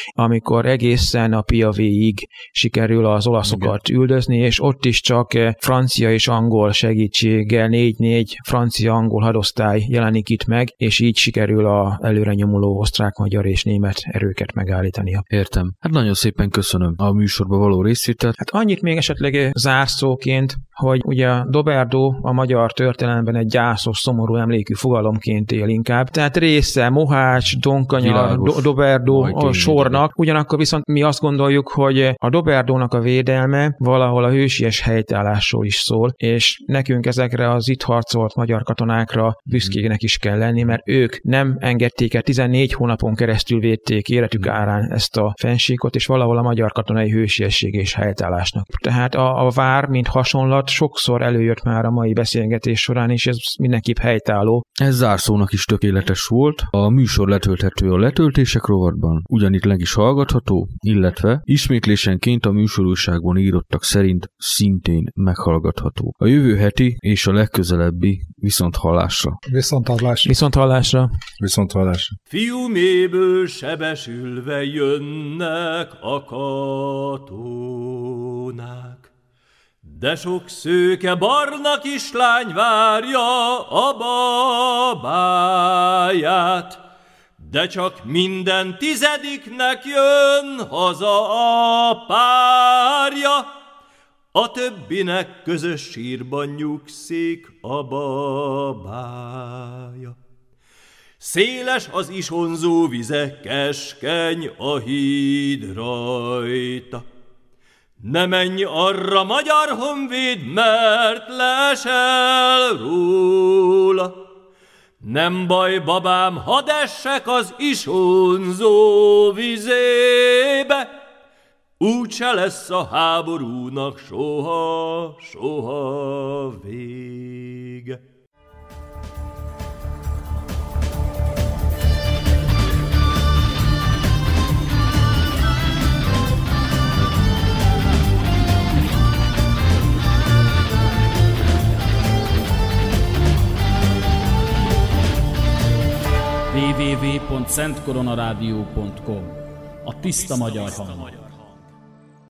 Amikor egészen a Piavéig sikerül az olaszokat üldözni, és ott is csak francia és angol segítséggel 4-4 francia-angol hadosztály jelenik itt meg, és így sikerül a előre nyomuló osztrák-magyar és német erőket megállítania. Értem. Hát nagyon szépen köszönöm a műsorba való részvételt. Hát annyit még esetleg zárszóként, hogy ugye Doberdo a magyar történelemben egy gyászos, szomorú emlékű fogalomként él inkább. Tehát része Mohács, Donkanyar, Doberdo a sornak. Ugyanakkor viszont mi azt gondoljuk, hogy a Doberdónak a védelme valahol a hősies helytállásról is szól, és nekünk ezekre az itt harcolt magyar katonákra büszkének is kell lenni, mert ők nem engedték el, 14 hónapon keresztül védték életük árán ezt a fennsíkot, és valahol a magyar katonai hősiesség és helytállásnak. Tehát a vár, mint hasonlat, sokszor előjött már a mai beszélgetés során, és ez mindenképp helytálló. Ez zárszónak is tökéletes volt. A műsor letölthető a letöltések rovatban, ugyanitt leg is hallgatható, illetve ismétlésenként a műsorúságban írottak szerint szintén meghallgatható. A jövő heti és a legközelebbi viszonthallásra. Viszonthallásra. Viszonthallásra. Viszonthallásra. Fiuméből sebesülve jönnek a katonák, de sok szőke barna kislány várja a babáját, de csak minden tizediknek jön haza a párja, a többinek közös sírban nyugszik a babája. Széles az isonzó vize, keskeny a híd rajta, ne menj arra, magyar honvéd, mert leesel róla. Nem baj, babám, hadd essek az isonzó vizébe, úgyse lesz a háborúnak soha, soha vége. www.szentkoronarádió.com A tiszta magyar hang.